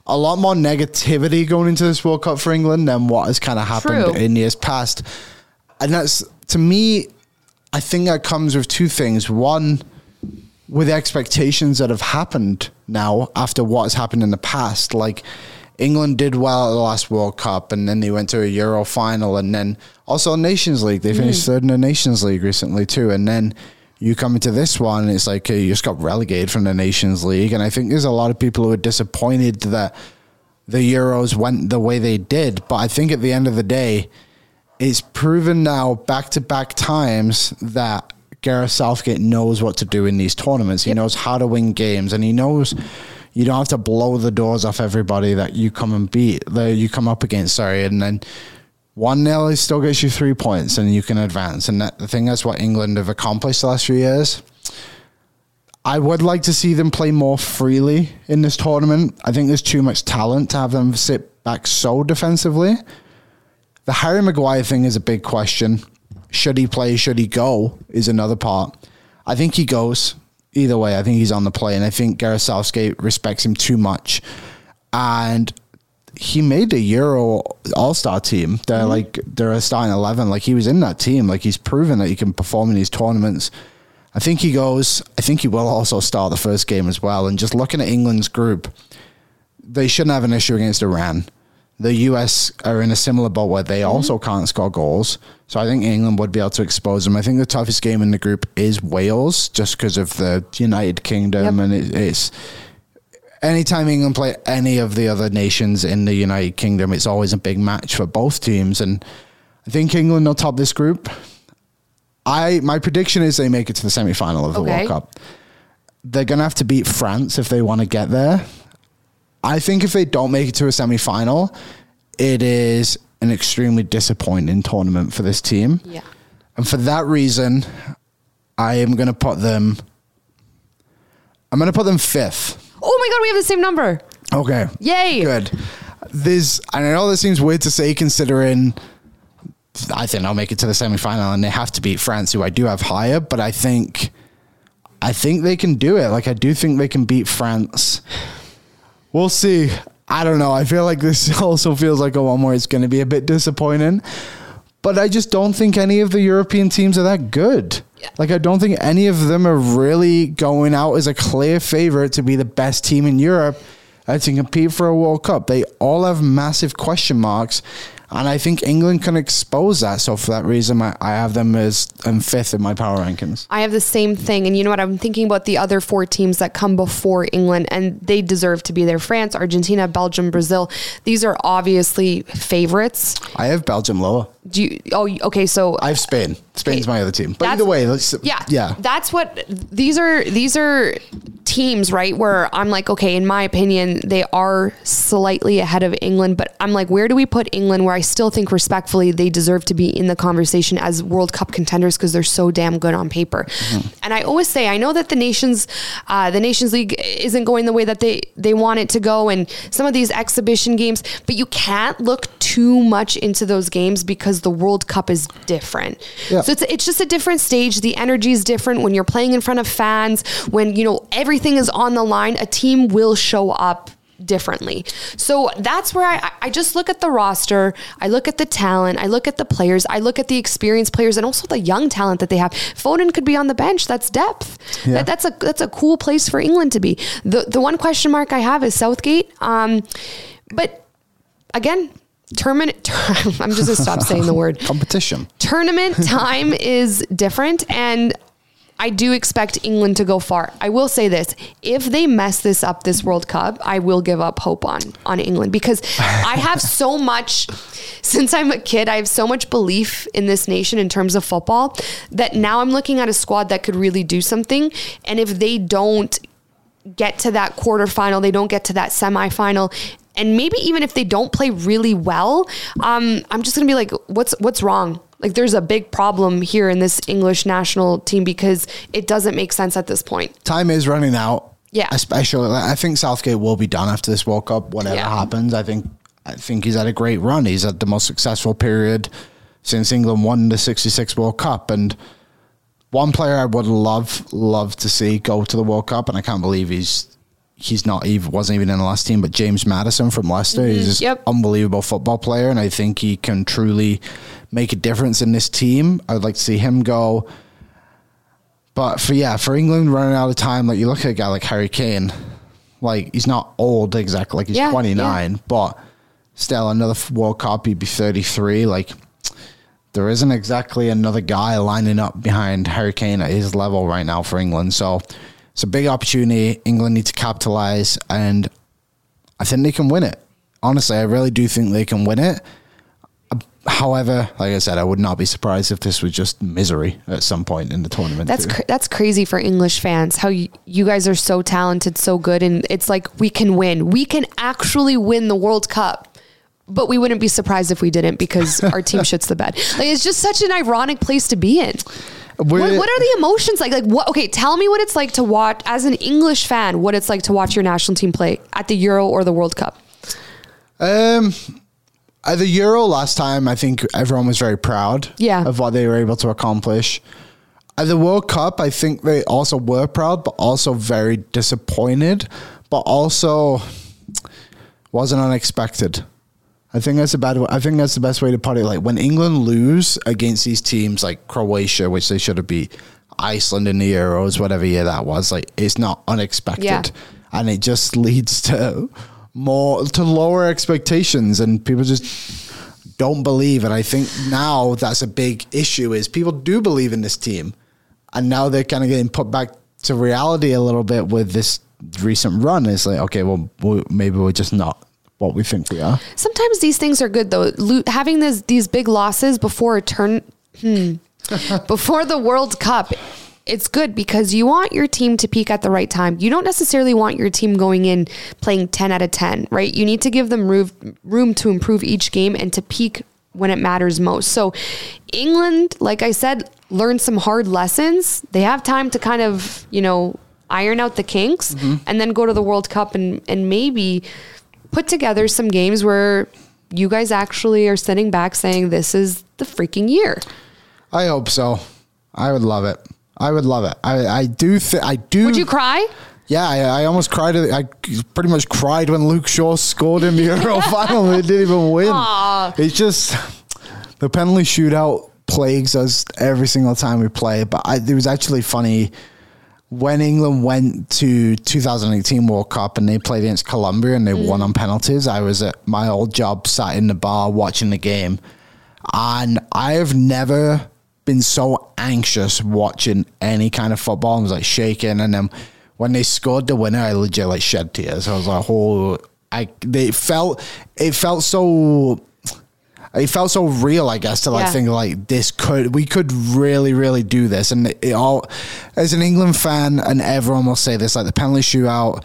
a lot more negativity going into this World Cup for England than what has kind of happened in years past. And that's, to me, I think that comes with two things. One, with expectations that have happened now after what's happened in the past. Like, England did well at the last World Cup, and then they went to a Euro final, and then also Nations League. They finished third in the Nations League recently too. And then you come into this one, and it's like, hey, you just got relegated from the Nations League. And I think there's a lot of people who are disappointed that the Euros went the way they did. But I think at the end of the day, it's proven now back-to-back times that Gareth Southgate knows what to do in these tournaments. He knows how to win games, and he knows you don't have to blow the doors off everybody that you come and beat, that you come up against, and then 1-0 still gets you 3 points and you can advance. And that, I think that's what England have accomplished the last few years. I would like to see them play more freely in this tournament. I think there's too much talent to have them sit back so defensively. The Harry Maguire thing is a big question. Should he play? Should he go? Is another part. I think he goes. Either way, I think he's on the plane. I think Gareth Southgate respects him too much. And he made the Euro All-Star team. They're like, they're a starting 11. Like, he was in that team. Like, he's proven that he can perform in these tournaments. I think he goes. I think he will also start the first game as well. And just looking at England's group, they shouldn't have an issue against Iran. The US are in a similar boat where they also can't score goals. So I think England would be able to expose them. I think the toughest game in the group is Wales, just because of the United Kingdom. And it's anytime England play any of the other nations in the United Kingdom, it's always a big match for both teams. And I think England will top this group. My prediction is they make it to the semi-final of the World Cup. They're going to have to beat France if they want to get there. I think if they don't make it to a semi-final, it is an extremely disappointing tournament for this team. Yeah. And for that reason, I am going to put them... I'm going to put them fifth. Oh my God, we have the same number. Okay. Yay. Good. And I know this seems weird to say considering I think I'll make it to the semi-final and they have to beat France, who I do have higher, but I think they can do it. Like, I do think they can beat France. We'll see. I don't know. I feel like this also feels like a one where it's going to be a bit disappointing, but I just don't think any of the European teams are that good. Like, I don't think any of them are really going out as a clear favorite to be the best team in Europe and to compete for a World Cup. They all have massive question marks, and I think England can expose that. So for that reason, I have them as fifth in my power rankings. I have the same thing. And you know what? I'm thinking about the other four teams that come before England, and they deserve to be there. France, Argentina, Belgium, Brazil. These are obviously favorites. I have Belgium lower. So I have Spain. Spain's my other team. But either way, that's what these are teams, right? Where I'm like, okay, in my opinion, they are slightly ahead of England, but I'm like, where do we put England? Where I still think respectfully they deserve to be in the conversation as World Cup contenders because they're so damn good on paper. And I always say, I know that the Nations League isn't going the way that they want it to go, and some of these exhibition games, but you can't look too much into those games because the World Cup is different. Yeah. So it's just a different stage. The energy is different when you're playing in front of fans, when, you know, everything is on the line, a team will show up differently. So that's where I just look at the roster. I look at the talent. I look at the players. I look at the experienced players and also the young talent that they have. Foden could be on the bench. That's depth. Yeah. That's a cool place for England to be. The one question mark I have is Southgate. But again, I'm just gonna stop saying the word competition. Tournament time is different, and I do expect England to go far. I will say this. If they mess this up, this World Cup, I will give up hope on England, because I have so much, since I'm a kid, I have so much belief in this nation in terms of football that now I'm looking at a squad that could really do something. And if they don't get to that quarterfinal, they don't get to that semifinal, and maybe even if they don't play really well, I'm just going to be like, what's wrong? Like, there's a big problem here in this English national team because it doesn't make sense at this point. Time is running out. Yeah. Especially, I think Southgate will be done after this World Cup, whatever happens. I think he's had a great run. He's had the most successful period since England won the '66 World Cup. And One player I would love to see go to the World Cup, and I can't believe he wasn't even in the last team, but James Maddison from Leicester. Mm-hmm. He's just unbelievable football player, and I think he can truly make a difference in this team. I'd like to see him go. But for England running out of time, like you look at a guy like Harry Kane, like he's not old exactly, like he's 29, but still another World Cup, he'd be 33. Like there isn't exactly another guy lining up behind Harry Kane at his level right now for England. So it's a big opportunity. England need to capitalize, and I think they can win it. Honestly, I really do think they can win it. However, like I said, I would not be surprised if this was just misery at some point in the tournament. That's crazy for English fans, how you guys are so talented, so good, and it's like we can win. We can actually win the World Cup, but we wouldn't be surprised if we didn't because our team shits the bed. Like, it's just such an ironic place to be in. What are the emotions like? Like what? Okay, tell me what it's like to watch, as an English fan, what it's like to watch your national team play at the Euro or the World Cup. At the Euro last time, I think everyone was very proud of what they were able to accomplish. At the World Cup, I think they also were proud, but also very disappointed, but also wasn't unexpected. I think that's the best way to put it. Like when England lose against these teams like Croatia, which they should have beat, Iceland in the Euros, whatever year that was, like it's not unexpected. Yeah. And it just leads to lower expectations, and people just don't believe. And I think now that's a big issue, is people do believe in this team, and now they're kind of getting put back to reality a little bit with this recent run. It's like, okay, well, maybe we're just not what we think we are. Sometimes these things are good though. Having these big losses before the World Cup, it's good because you want your team to peak at the right time. You don't necessarily want your team going in playing 10 out of 10, right? You need to give them room to improve each game and to peak when it matters most. So England, like I said, learned some hard lessons. They have time to kind of, iron out the kinks and then go to the World Cup and maybe put together some games where you guys actually are sitting back saying, this is the freaking year. I hope so. I would love it. I do. Would you cry? Yeah, I almost cried. I pretty much cried when Luke Shaw scored in the Euro final. They didn't even win. Aww. It's just the penalty shootout plagues us every single time we play. But it was actually funny when England went to 2018 World Cup and they played against Colombia and they won on penalties. I was at my old job, sat in the bar watching the game, and I have never been so anxious watching any kind of football. I was like shaking, and then when they scored the winner, I legit like shed tears. I was like, it felt so real, I guess, to think like we could really, really do this. And it all, as an England fan, and everyone will say this, like the penalty shootout,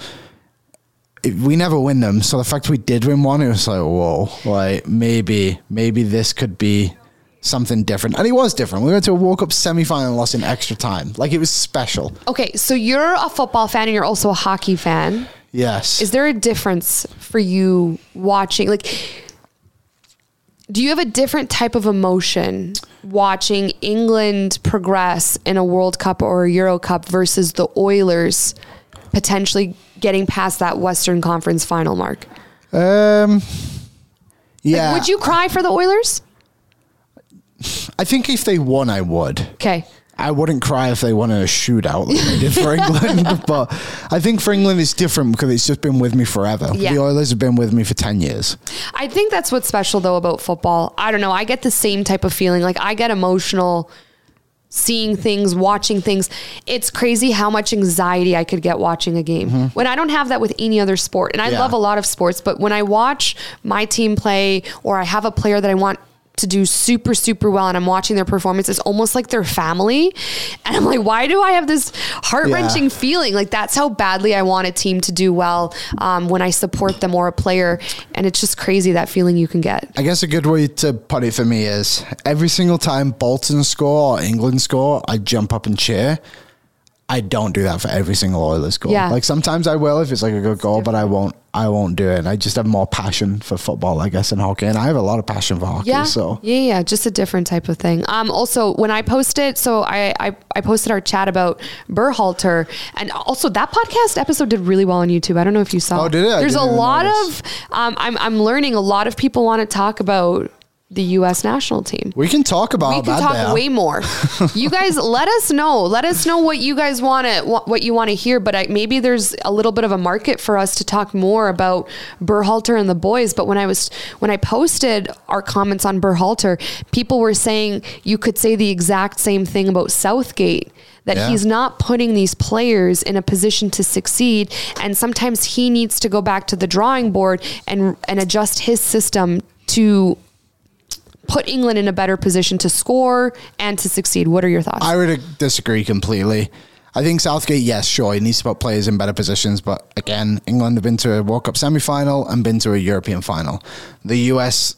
we never win them. So the fact we did win one, it was like, whoa, like maybe this could be something different. And it was different. We went to a World Cup semi-final loss in extra time. Like, it was special. Okay, so you're a football fan and you're also a hockey fan. Yes. Is there a difference for you watching? Like, do you have a different type of emotion watching England progress in a World Cup or a Euro Cup versus the Oilers potentially getting past that Western Conference final mark? Yeah. Like, would you cry for the Oilers? I think if they won, I would. Okay. I wouldn't cry if they won in a shootout like they did for England. But I think for England, it's different because it's just been with me forever. Yeah. The Oilers have been with me for 10 years. I think that's what's special, though, about football. I don't know. I get the same type of feeling. Like, I get emotional seeing things, watching things. It's crazy how much anxiety I could get watching a game. Mm-hmm. When I don't have that with any other sport. And I love a lot of sports. But when I watch my team play, or I have a player that I want to do super, super well, and I'm watching their performance, it's almost like their family. And I'm like, why do I have this heart-wrenching feeling? Like, that's how badly I want a team to do well when I support them or a player. And it's just crazy, that feeling you can get. I guess a good way to put it for me is every single time Bolton score or England score, I jump up and cheer. I don't do that for every single Oilers goal. Yeah. Like sometimes I will if it's like a good goal, but I won't do it. And I just have more passion for football, I guess, in hockey. And I have a lot of passion for hockey. Yeah. So yeah, just a different type of thing. Also when I posted, so I posted our chat about Berhalter, and also that podcast episode did really well on YouTube. I don't know if you saw. Oh, did it? There's a lot of I'm learning a lot of people want to talk about the U.S. national team. We can talk about that. Way more. You guys, let us know. Let us know what you guys want to, what you want to hear. But maybe there's a little bit of a market for us to talk more about Berhalter and the boys. But when I posted our comments on Berhalter, people were saying you could say the exact same thing about Southgate. That he's not putting these players in a position to succeed. And sometimes he needs to go back to the drawing board and adjust his system to put England in a better position to score and to succeed. What are your thoughts? I would disagree completely. I think Southgate, yes, sure, he needs to put players in better positions. But again, England have been to a World Cup semi-final and been to a European final. The US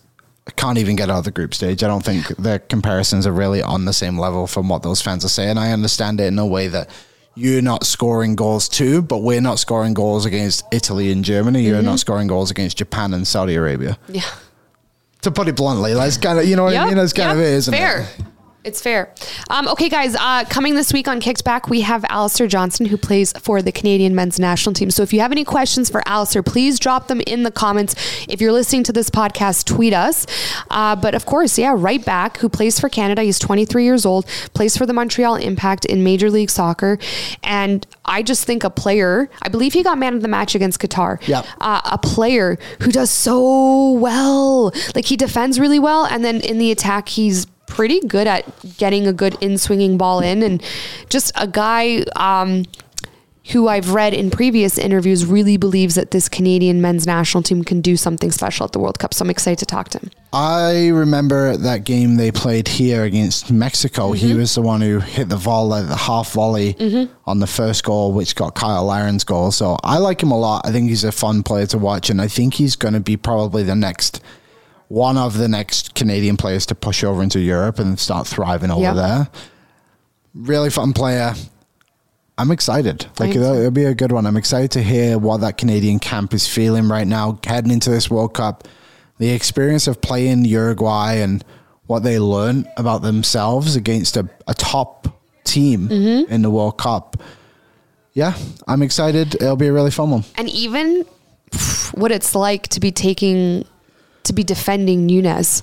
can't even get out of the group stage. I don't think the comparisons are really on the same level from what those fans are saying. I understand it in a way that you're not scoring goals too, but we're not scoring goals against Italy and Germany. You're not scoring goals against Japan and Saudi Arabia. Yeah. To put it bluntly, that's kind of, you know what I mean? That's kind of it, isn't it? Fair. It's fair. Okay, guys, coming this week on Kicked Back, we have Alistair Johnston, who plays for the Canadian men's national team. So if you have any questions for Alistair, please drop them in the comments. If you're listening to this podcast, tweet us. But of course, right back, who plays for Canada. He's 23 years old, plays for the Montreal Impact in Major League Soccer. And I just think a player, I believe he got man of the match against Qatar. Yeah. A player who does so well. Like he defends really well. And then in the attack, he's pretty good at getting a good in-swinging ball in, and just a guy who I've read in previous interviews really believes that this Canadian men's national team can do something special at the World Cup. So I'm excited to talk to him. I remember that game they played here against Mexico. Mm-hmm. He was the one who hit the volley, the half volley on the first goal, which got Kyle Laren's goal. So I like him a lot. I think he's a fun player to watch, and I think he's going to be probably the next one of the next Canadian players to push over into Europe and start thriving over there. Really fun player. I'm excited. It'll be a good one. I'm excited to hear what that Canadian camp is feeling right now, heading into this World Cup. The experience of playing Uruguay and what they learn about themselves against a top team in the World Cup. Yeah, I'm excited. It'll be a really fun one. And even what it's like to be defending Nunes.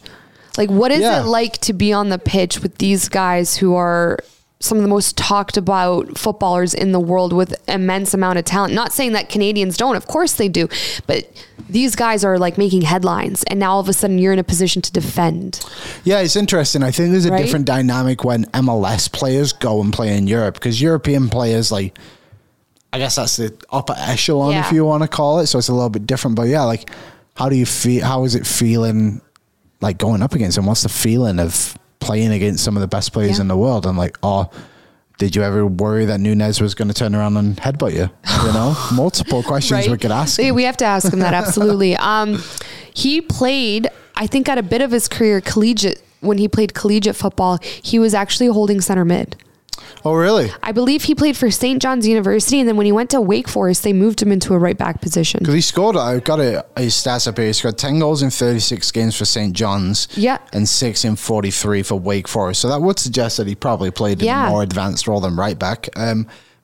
Like, what is it like to be on the pitch with these guys who are some of the most talked about footballers in the world with immense amount of talent? Not saying that Canadians don't, of course they do, but these guys are like making headlines, and now all of a sudden you're in a position to defend. Yeah, it's interesting. I think there's a different dynamic when MLS players go and play in Europe, because European players, like, I guess that's the upper echelon if you want to call it, so it's a little bit different. But yeah, like, how do you feel? How is it feeling like going up against him? What's the feeling of playing against some of the best players in the world? And like, did you ever worry that Nunes was going to turn around and headbutt you? You know, multiple questions we could ask him. We have to ask him that. Absolutely. He played, I think, at a bit of his career collegiate. When he played collegiate football, he was actually holding center mid. Oh, really? I believe he played for St. John's University, and then when he went to Wake Forest, they moved him into a right-back position. Because he scored, I've got his stats up here, he scored 10 goals in 36 games for St. John's and 6 in 43 for Wake Forest. So that would suggest that he probably played in a more advanced role than right-back.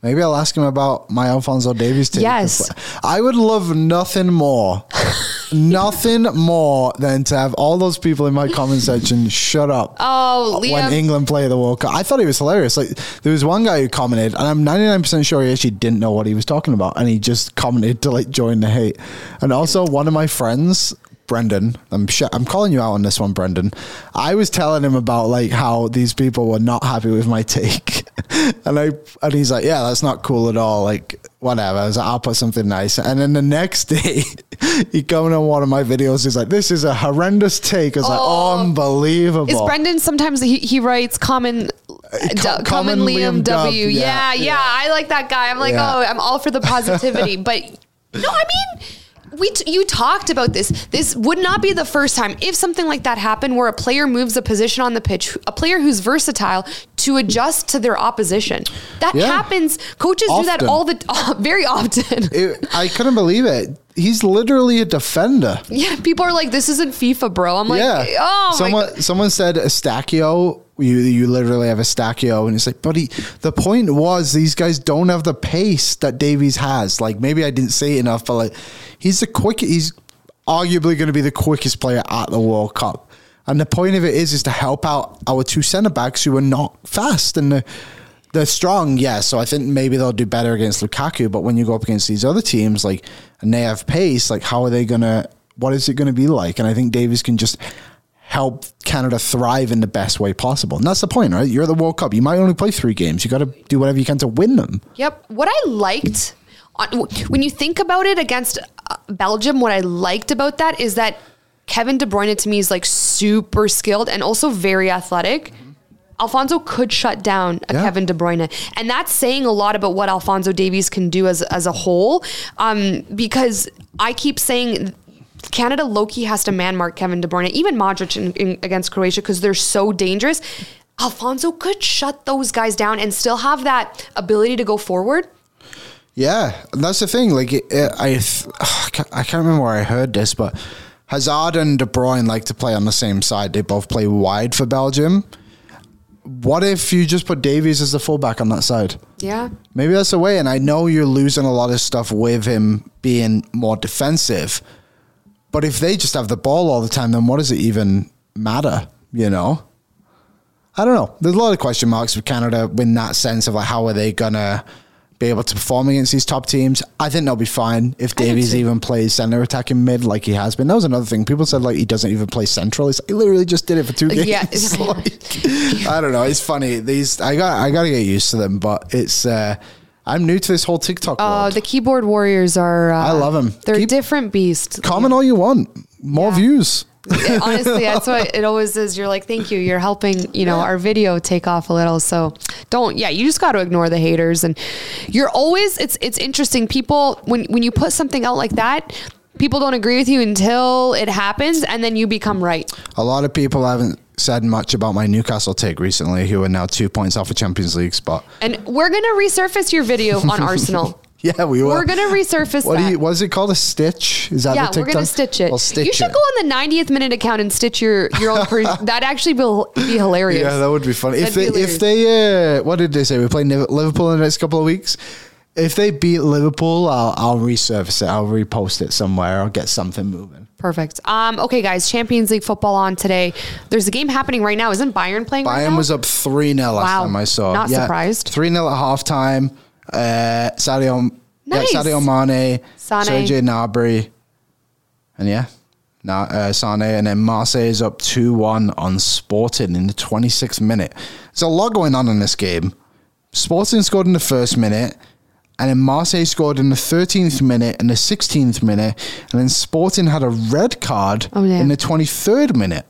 Maybe I'll ask him about my Alphonso Davies team. Yes. I would love nothing more than to have all those people in my comment section shut up when England play the World Cup. I thought he was hilarious. Like, there was one guy who commented, and I'm 99% sure he actually didn't know what he was talking about, and he just commented to like join the hate. And also one of my friends, Brendan, I'm calling you out on this one, Brendan. I was telling him about like how these people were not happy with my take, and he's like, yeah, that's not cool at all. Like, whatever. I was like, I'll put something nice. And then the next day, he coming on one of my videos. He's like, this is a horrendous take. I was like, unbelievable. Is Brendan sometimes he writes common Liam W. Dub, yeah. I like that guy. I'm like, I'm all for the positivity, but no, I mean, You talked about this. This would not be the first time if something like that happened where a player moves a position on the pitch, a player who's versatile to adjust to their opposition. That happens. Coaches often do that very often. I couldn't believe it. He's literally a defender. Yeah, people are like, this isn't FIFA, bro. I'm like, Someone said Estacchio. You literally have Estacchio, and it's like, buddy, the point was these guys don't have the pace that Davies has. Like, maybe I didn't say it enough, but like, he's arguably going to be the quickest player at the World Cup. And the point of it is to help out our two centre-backs who are not fast, and they're strong, yes. So I think maybe they'll do better against Lukaku, but when you go up against these other teams, like, and they have pace, like, how are they going to, what is it going to be like? And I think Davies can just help Canada thrive in the best way possible. And that's the point, right? You're at the World Cup. You might only play 3 games. You got to do whatever you can to win them. Yep. What I liked, when you think about it against Belgium, what I liked about that is that Kevin De Bruyne to me is like super skilled and also very athletic. Alphonso could shut down a Kevin De Bruyne. And that's saying a lot about what Alphonso Davies can do as a whole. Because I keep saying Canada low-key has to man-mark Kevin De Bruyne, even Modric against Croatia, because they're so dangerous. Alphonso could shut those guys down and still have that ability to go forward. Yeah, that's the thing. Like, I can't remember where I heard this, but Hazard and De Bruyne like to play on the same side. They both play wide for Belgium. What if you just put Davies as the fullback on that side? Yeah. Maybe that's the way, and I know you're losing a lot of stuff with him being more defensive, but if they just have the ball all the time, then what does it even matter? You know, I don't know. There's a lot of question marks with Canada in that sense of like, how are they going to be able to perform against these top teams? I think they'll be fine if Davies even plays center attacking mid like he has been. That was another thing. People said like he doesn't even play central. He literally just did it for 2 games. Yeah. I don't know. It's funny. These I got to get used to them, but it's I'm new to this whole TikTok world. Oh, the keyboard warriors are... I love them. They're different beasts. Comment all you want. More views. Honestly, that's what it always is. You're like, thank you. You're helping, you know, our video take off a little. So don't... Yeah, you just got to ignore the haters. And you're always... It's interesting. People, when you put something out like that, people don't agree with you until it happens, and then you become right. A lot of people haven't said much about my Newcastle take recently, who are now 2 points off a Champions League spot. And we're going to resurface your video on Arsenal. Yeah, we will. We're going to resurface what is it called? A stitch? Is that the TikTok? Yeah, we're going to stitch it. We'll stitch you should go on the 90th minute account and stitch your own person. That'd actually be hilarious. Yeah, that would be funny. If they what did they say? We play Liverpool in the next couple of weeks. If they beat Liverpool, I'll resurface it. I'll repost it somewhere. I'll get something moving. Perfect. Okay, guys, Champions League football on today. There's a game happening right now. Isn't Bayern playing right now? Bayern was up 3-0 last time I saw. Not surprised. 3-0 at halftime. Sadio Mane, Serge Gnabry, and Sane. And then Marseille is up 2-1 on Sporting in the 26th minute. There's a lot going on in this game. Sporting scored in the first minute. And then Marseille scored in the 13th minute and the 16th minute. And then Sporting had a red card in the 23rd minute.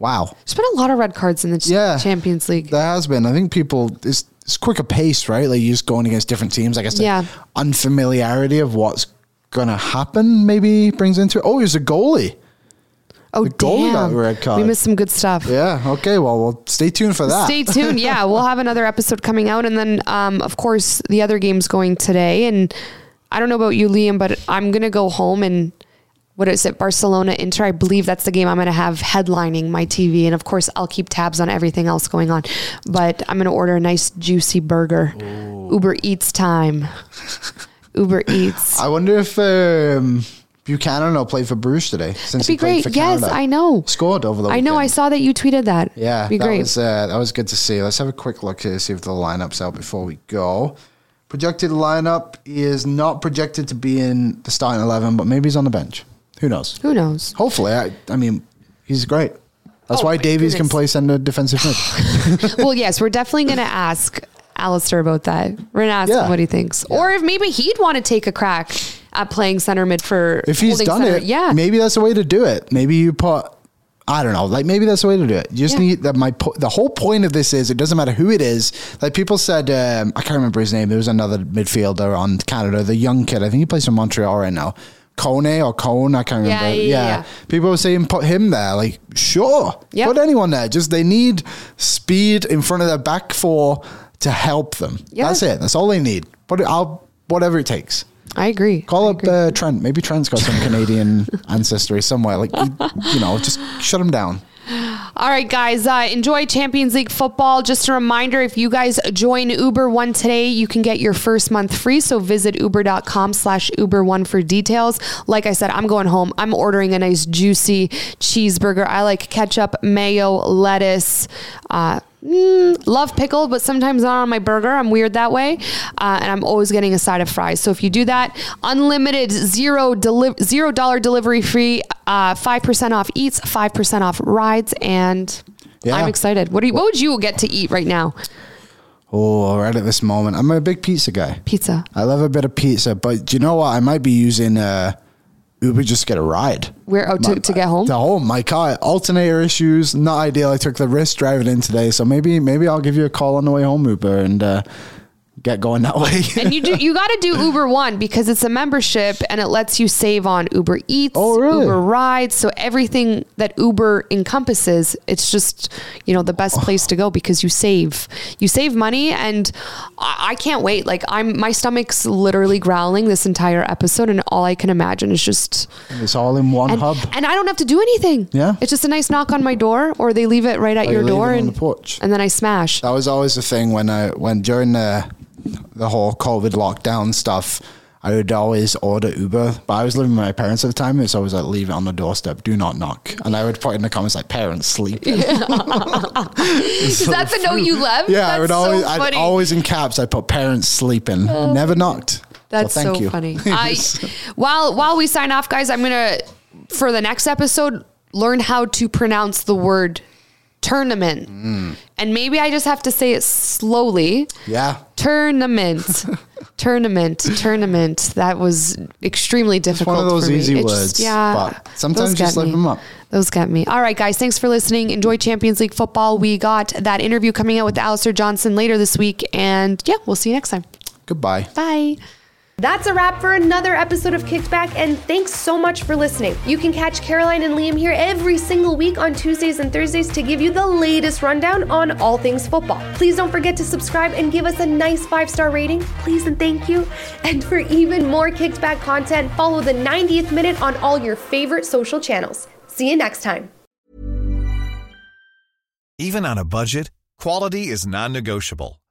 Wow. There's been a lot of red cards in the Champions League. There has been. I think people, it's quicker pace, right? Like you're just going against different teams. I guess the unfamiliarity of what's going to happen maybe brings into it. Oh, here's a goalie. Oh, the goalie got a red card. We missed some good stuff. Yeah. Okay. Well, we'll stay tuned for that. Stay tuned. Yeah. We'll have another episode coming out. And then, of course, the other game's going today. And I don't know about you, Liam, but I'm going to go home and what is it? Barcelona, Inter. I believe that's the game I'm going to have headlining my TV. And of course, I'll keep tabs on everything else going on. But I'm going to order a nice juicy burger. Ooh. Uber Eats time. Uber Eats. I wonder if... Buchanan will play for Bruges today. Since That'd be he played great. For Canada. Yes, I know. Scored over the weekend. I know. I saw that you tweeted that. Yeah, That'd be great. That was good to see. Let's have a quick look here, see if the lineup's out before we go. Projected lineup is not projected to be in the starting 11, but maybe he's on the bench. Who knows? Hopefully. I mean, he's great. That's why Davies can play center defensive mid. Well, yes, we're definitely going to ask Alistair about that. We're going to ask him what he thinks. Yeah. Or if maybe he'd want to take a crack at playing center mid for if he's done center. It, maybe that's the way to do it. Maybe you put, I don't know, like maybe that's the way to do it. You just need that. The whole point of this is it doesn't matter who it is. Like people said, I can't remember his name. There was another midfielder on Canada, the young kid. I think he plays in Montreal right now. Kone or Cone, I can't remember. Yeah. People were saying put him there. Like, sure, put anyone there. Just they need speed in front of their back four to help them. That's it. That's all they need. Put it, whatever it takes. I agree. Call up Trent. Maybe Trent's got some Canadian ancestry somewhere. Like, you know, just shut him down. All right, guys, enjoy Champions League football. Just a reminder, if you guys join Uber One today, you can get your first month free. So visit uber.com/Uber One for details. Like I said, I'm going home. I'm ordering a nice juicy cheeseburger. I like ketchup, mayo, lettuce, love pickle, but sometimes not on my burger. I'm weird that way. And I'm always getting a side of fries. So if you do that, unlimited $0 delivery free, 5% off eats, 5% off rides. And I'm excited. What would you get to eat right now? Oh, right at this moment, I'm a big pizza guy. Pizza. I love a bit of pizza, but do you know what? I might be using, Uber just get a ride. We're out to get home? To home. My car, alternator issues, not ideal. I took the risk driving in today. So maybe I'll give you a call on the way home, Uber, and get going that way. And you got to do Uber One because it's a membership and it lets you save on Uber Eats, Uber Rides. So everything that Uber encompasses, it's just, you know, the best place to go because you save money. And I can't wait. Like my stomach's literally growling this entire episode. And all I can imagine is just, it's all in one hub. And I don't have to do anything. Yeah. It's just a nice knock on my door or they leave it right at your door and on the porch. And then I smash. That was always the thing when during the whole COVID lockdown stuff, I would always order Uber, but I was living with my parents at the time. It's always like, leave it on the doorstep, do not knock. And I would put in the comments like, parents sleeping. Yeah. Is that the note you left? Yeah, I'd always in caps, I put parents sleeping, never knocked. That's well, so funny. While we sign off, guys, I'm gonna, for the next episode, learn how to pronounce the word tournament. And maybe I just have to say it slowly. Yeah. Tournament. Tournament. That was extremely difficult. It's one of those easy words. But sometimes just slip them up. Those got me. All right, guys. Thanks for listening. Enjoy Champions League football. We got that interview coming out with Alistair Johnson later this week. And we'll see you next time. Goodbye. Bye. That's a wrap for another episode of Kicked Back, and thanks so much for listening. You can catch Caroline and Liam here every single week on Tuesdays and Thursdays to give you the latest rundown on all things football. Please don't forget to subscribe and give us a nice 5-star rating, please and thank you. And for even more Kicked Back content, follow the 90th Minute on all your favorite social channels. See you next time. Even on a budget, quality is non-negotiable.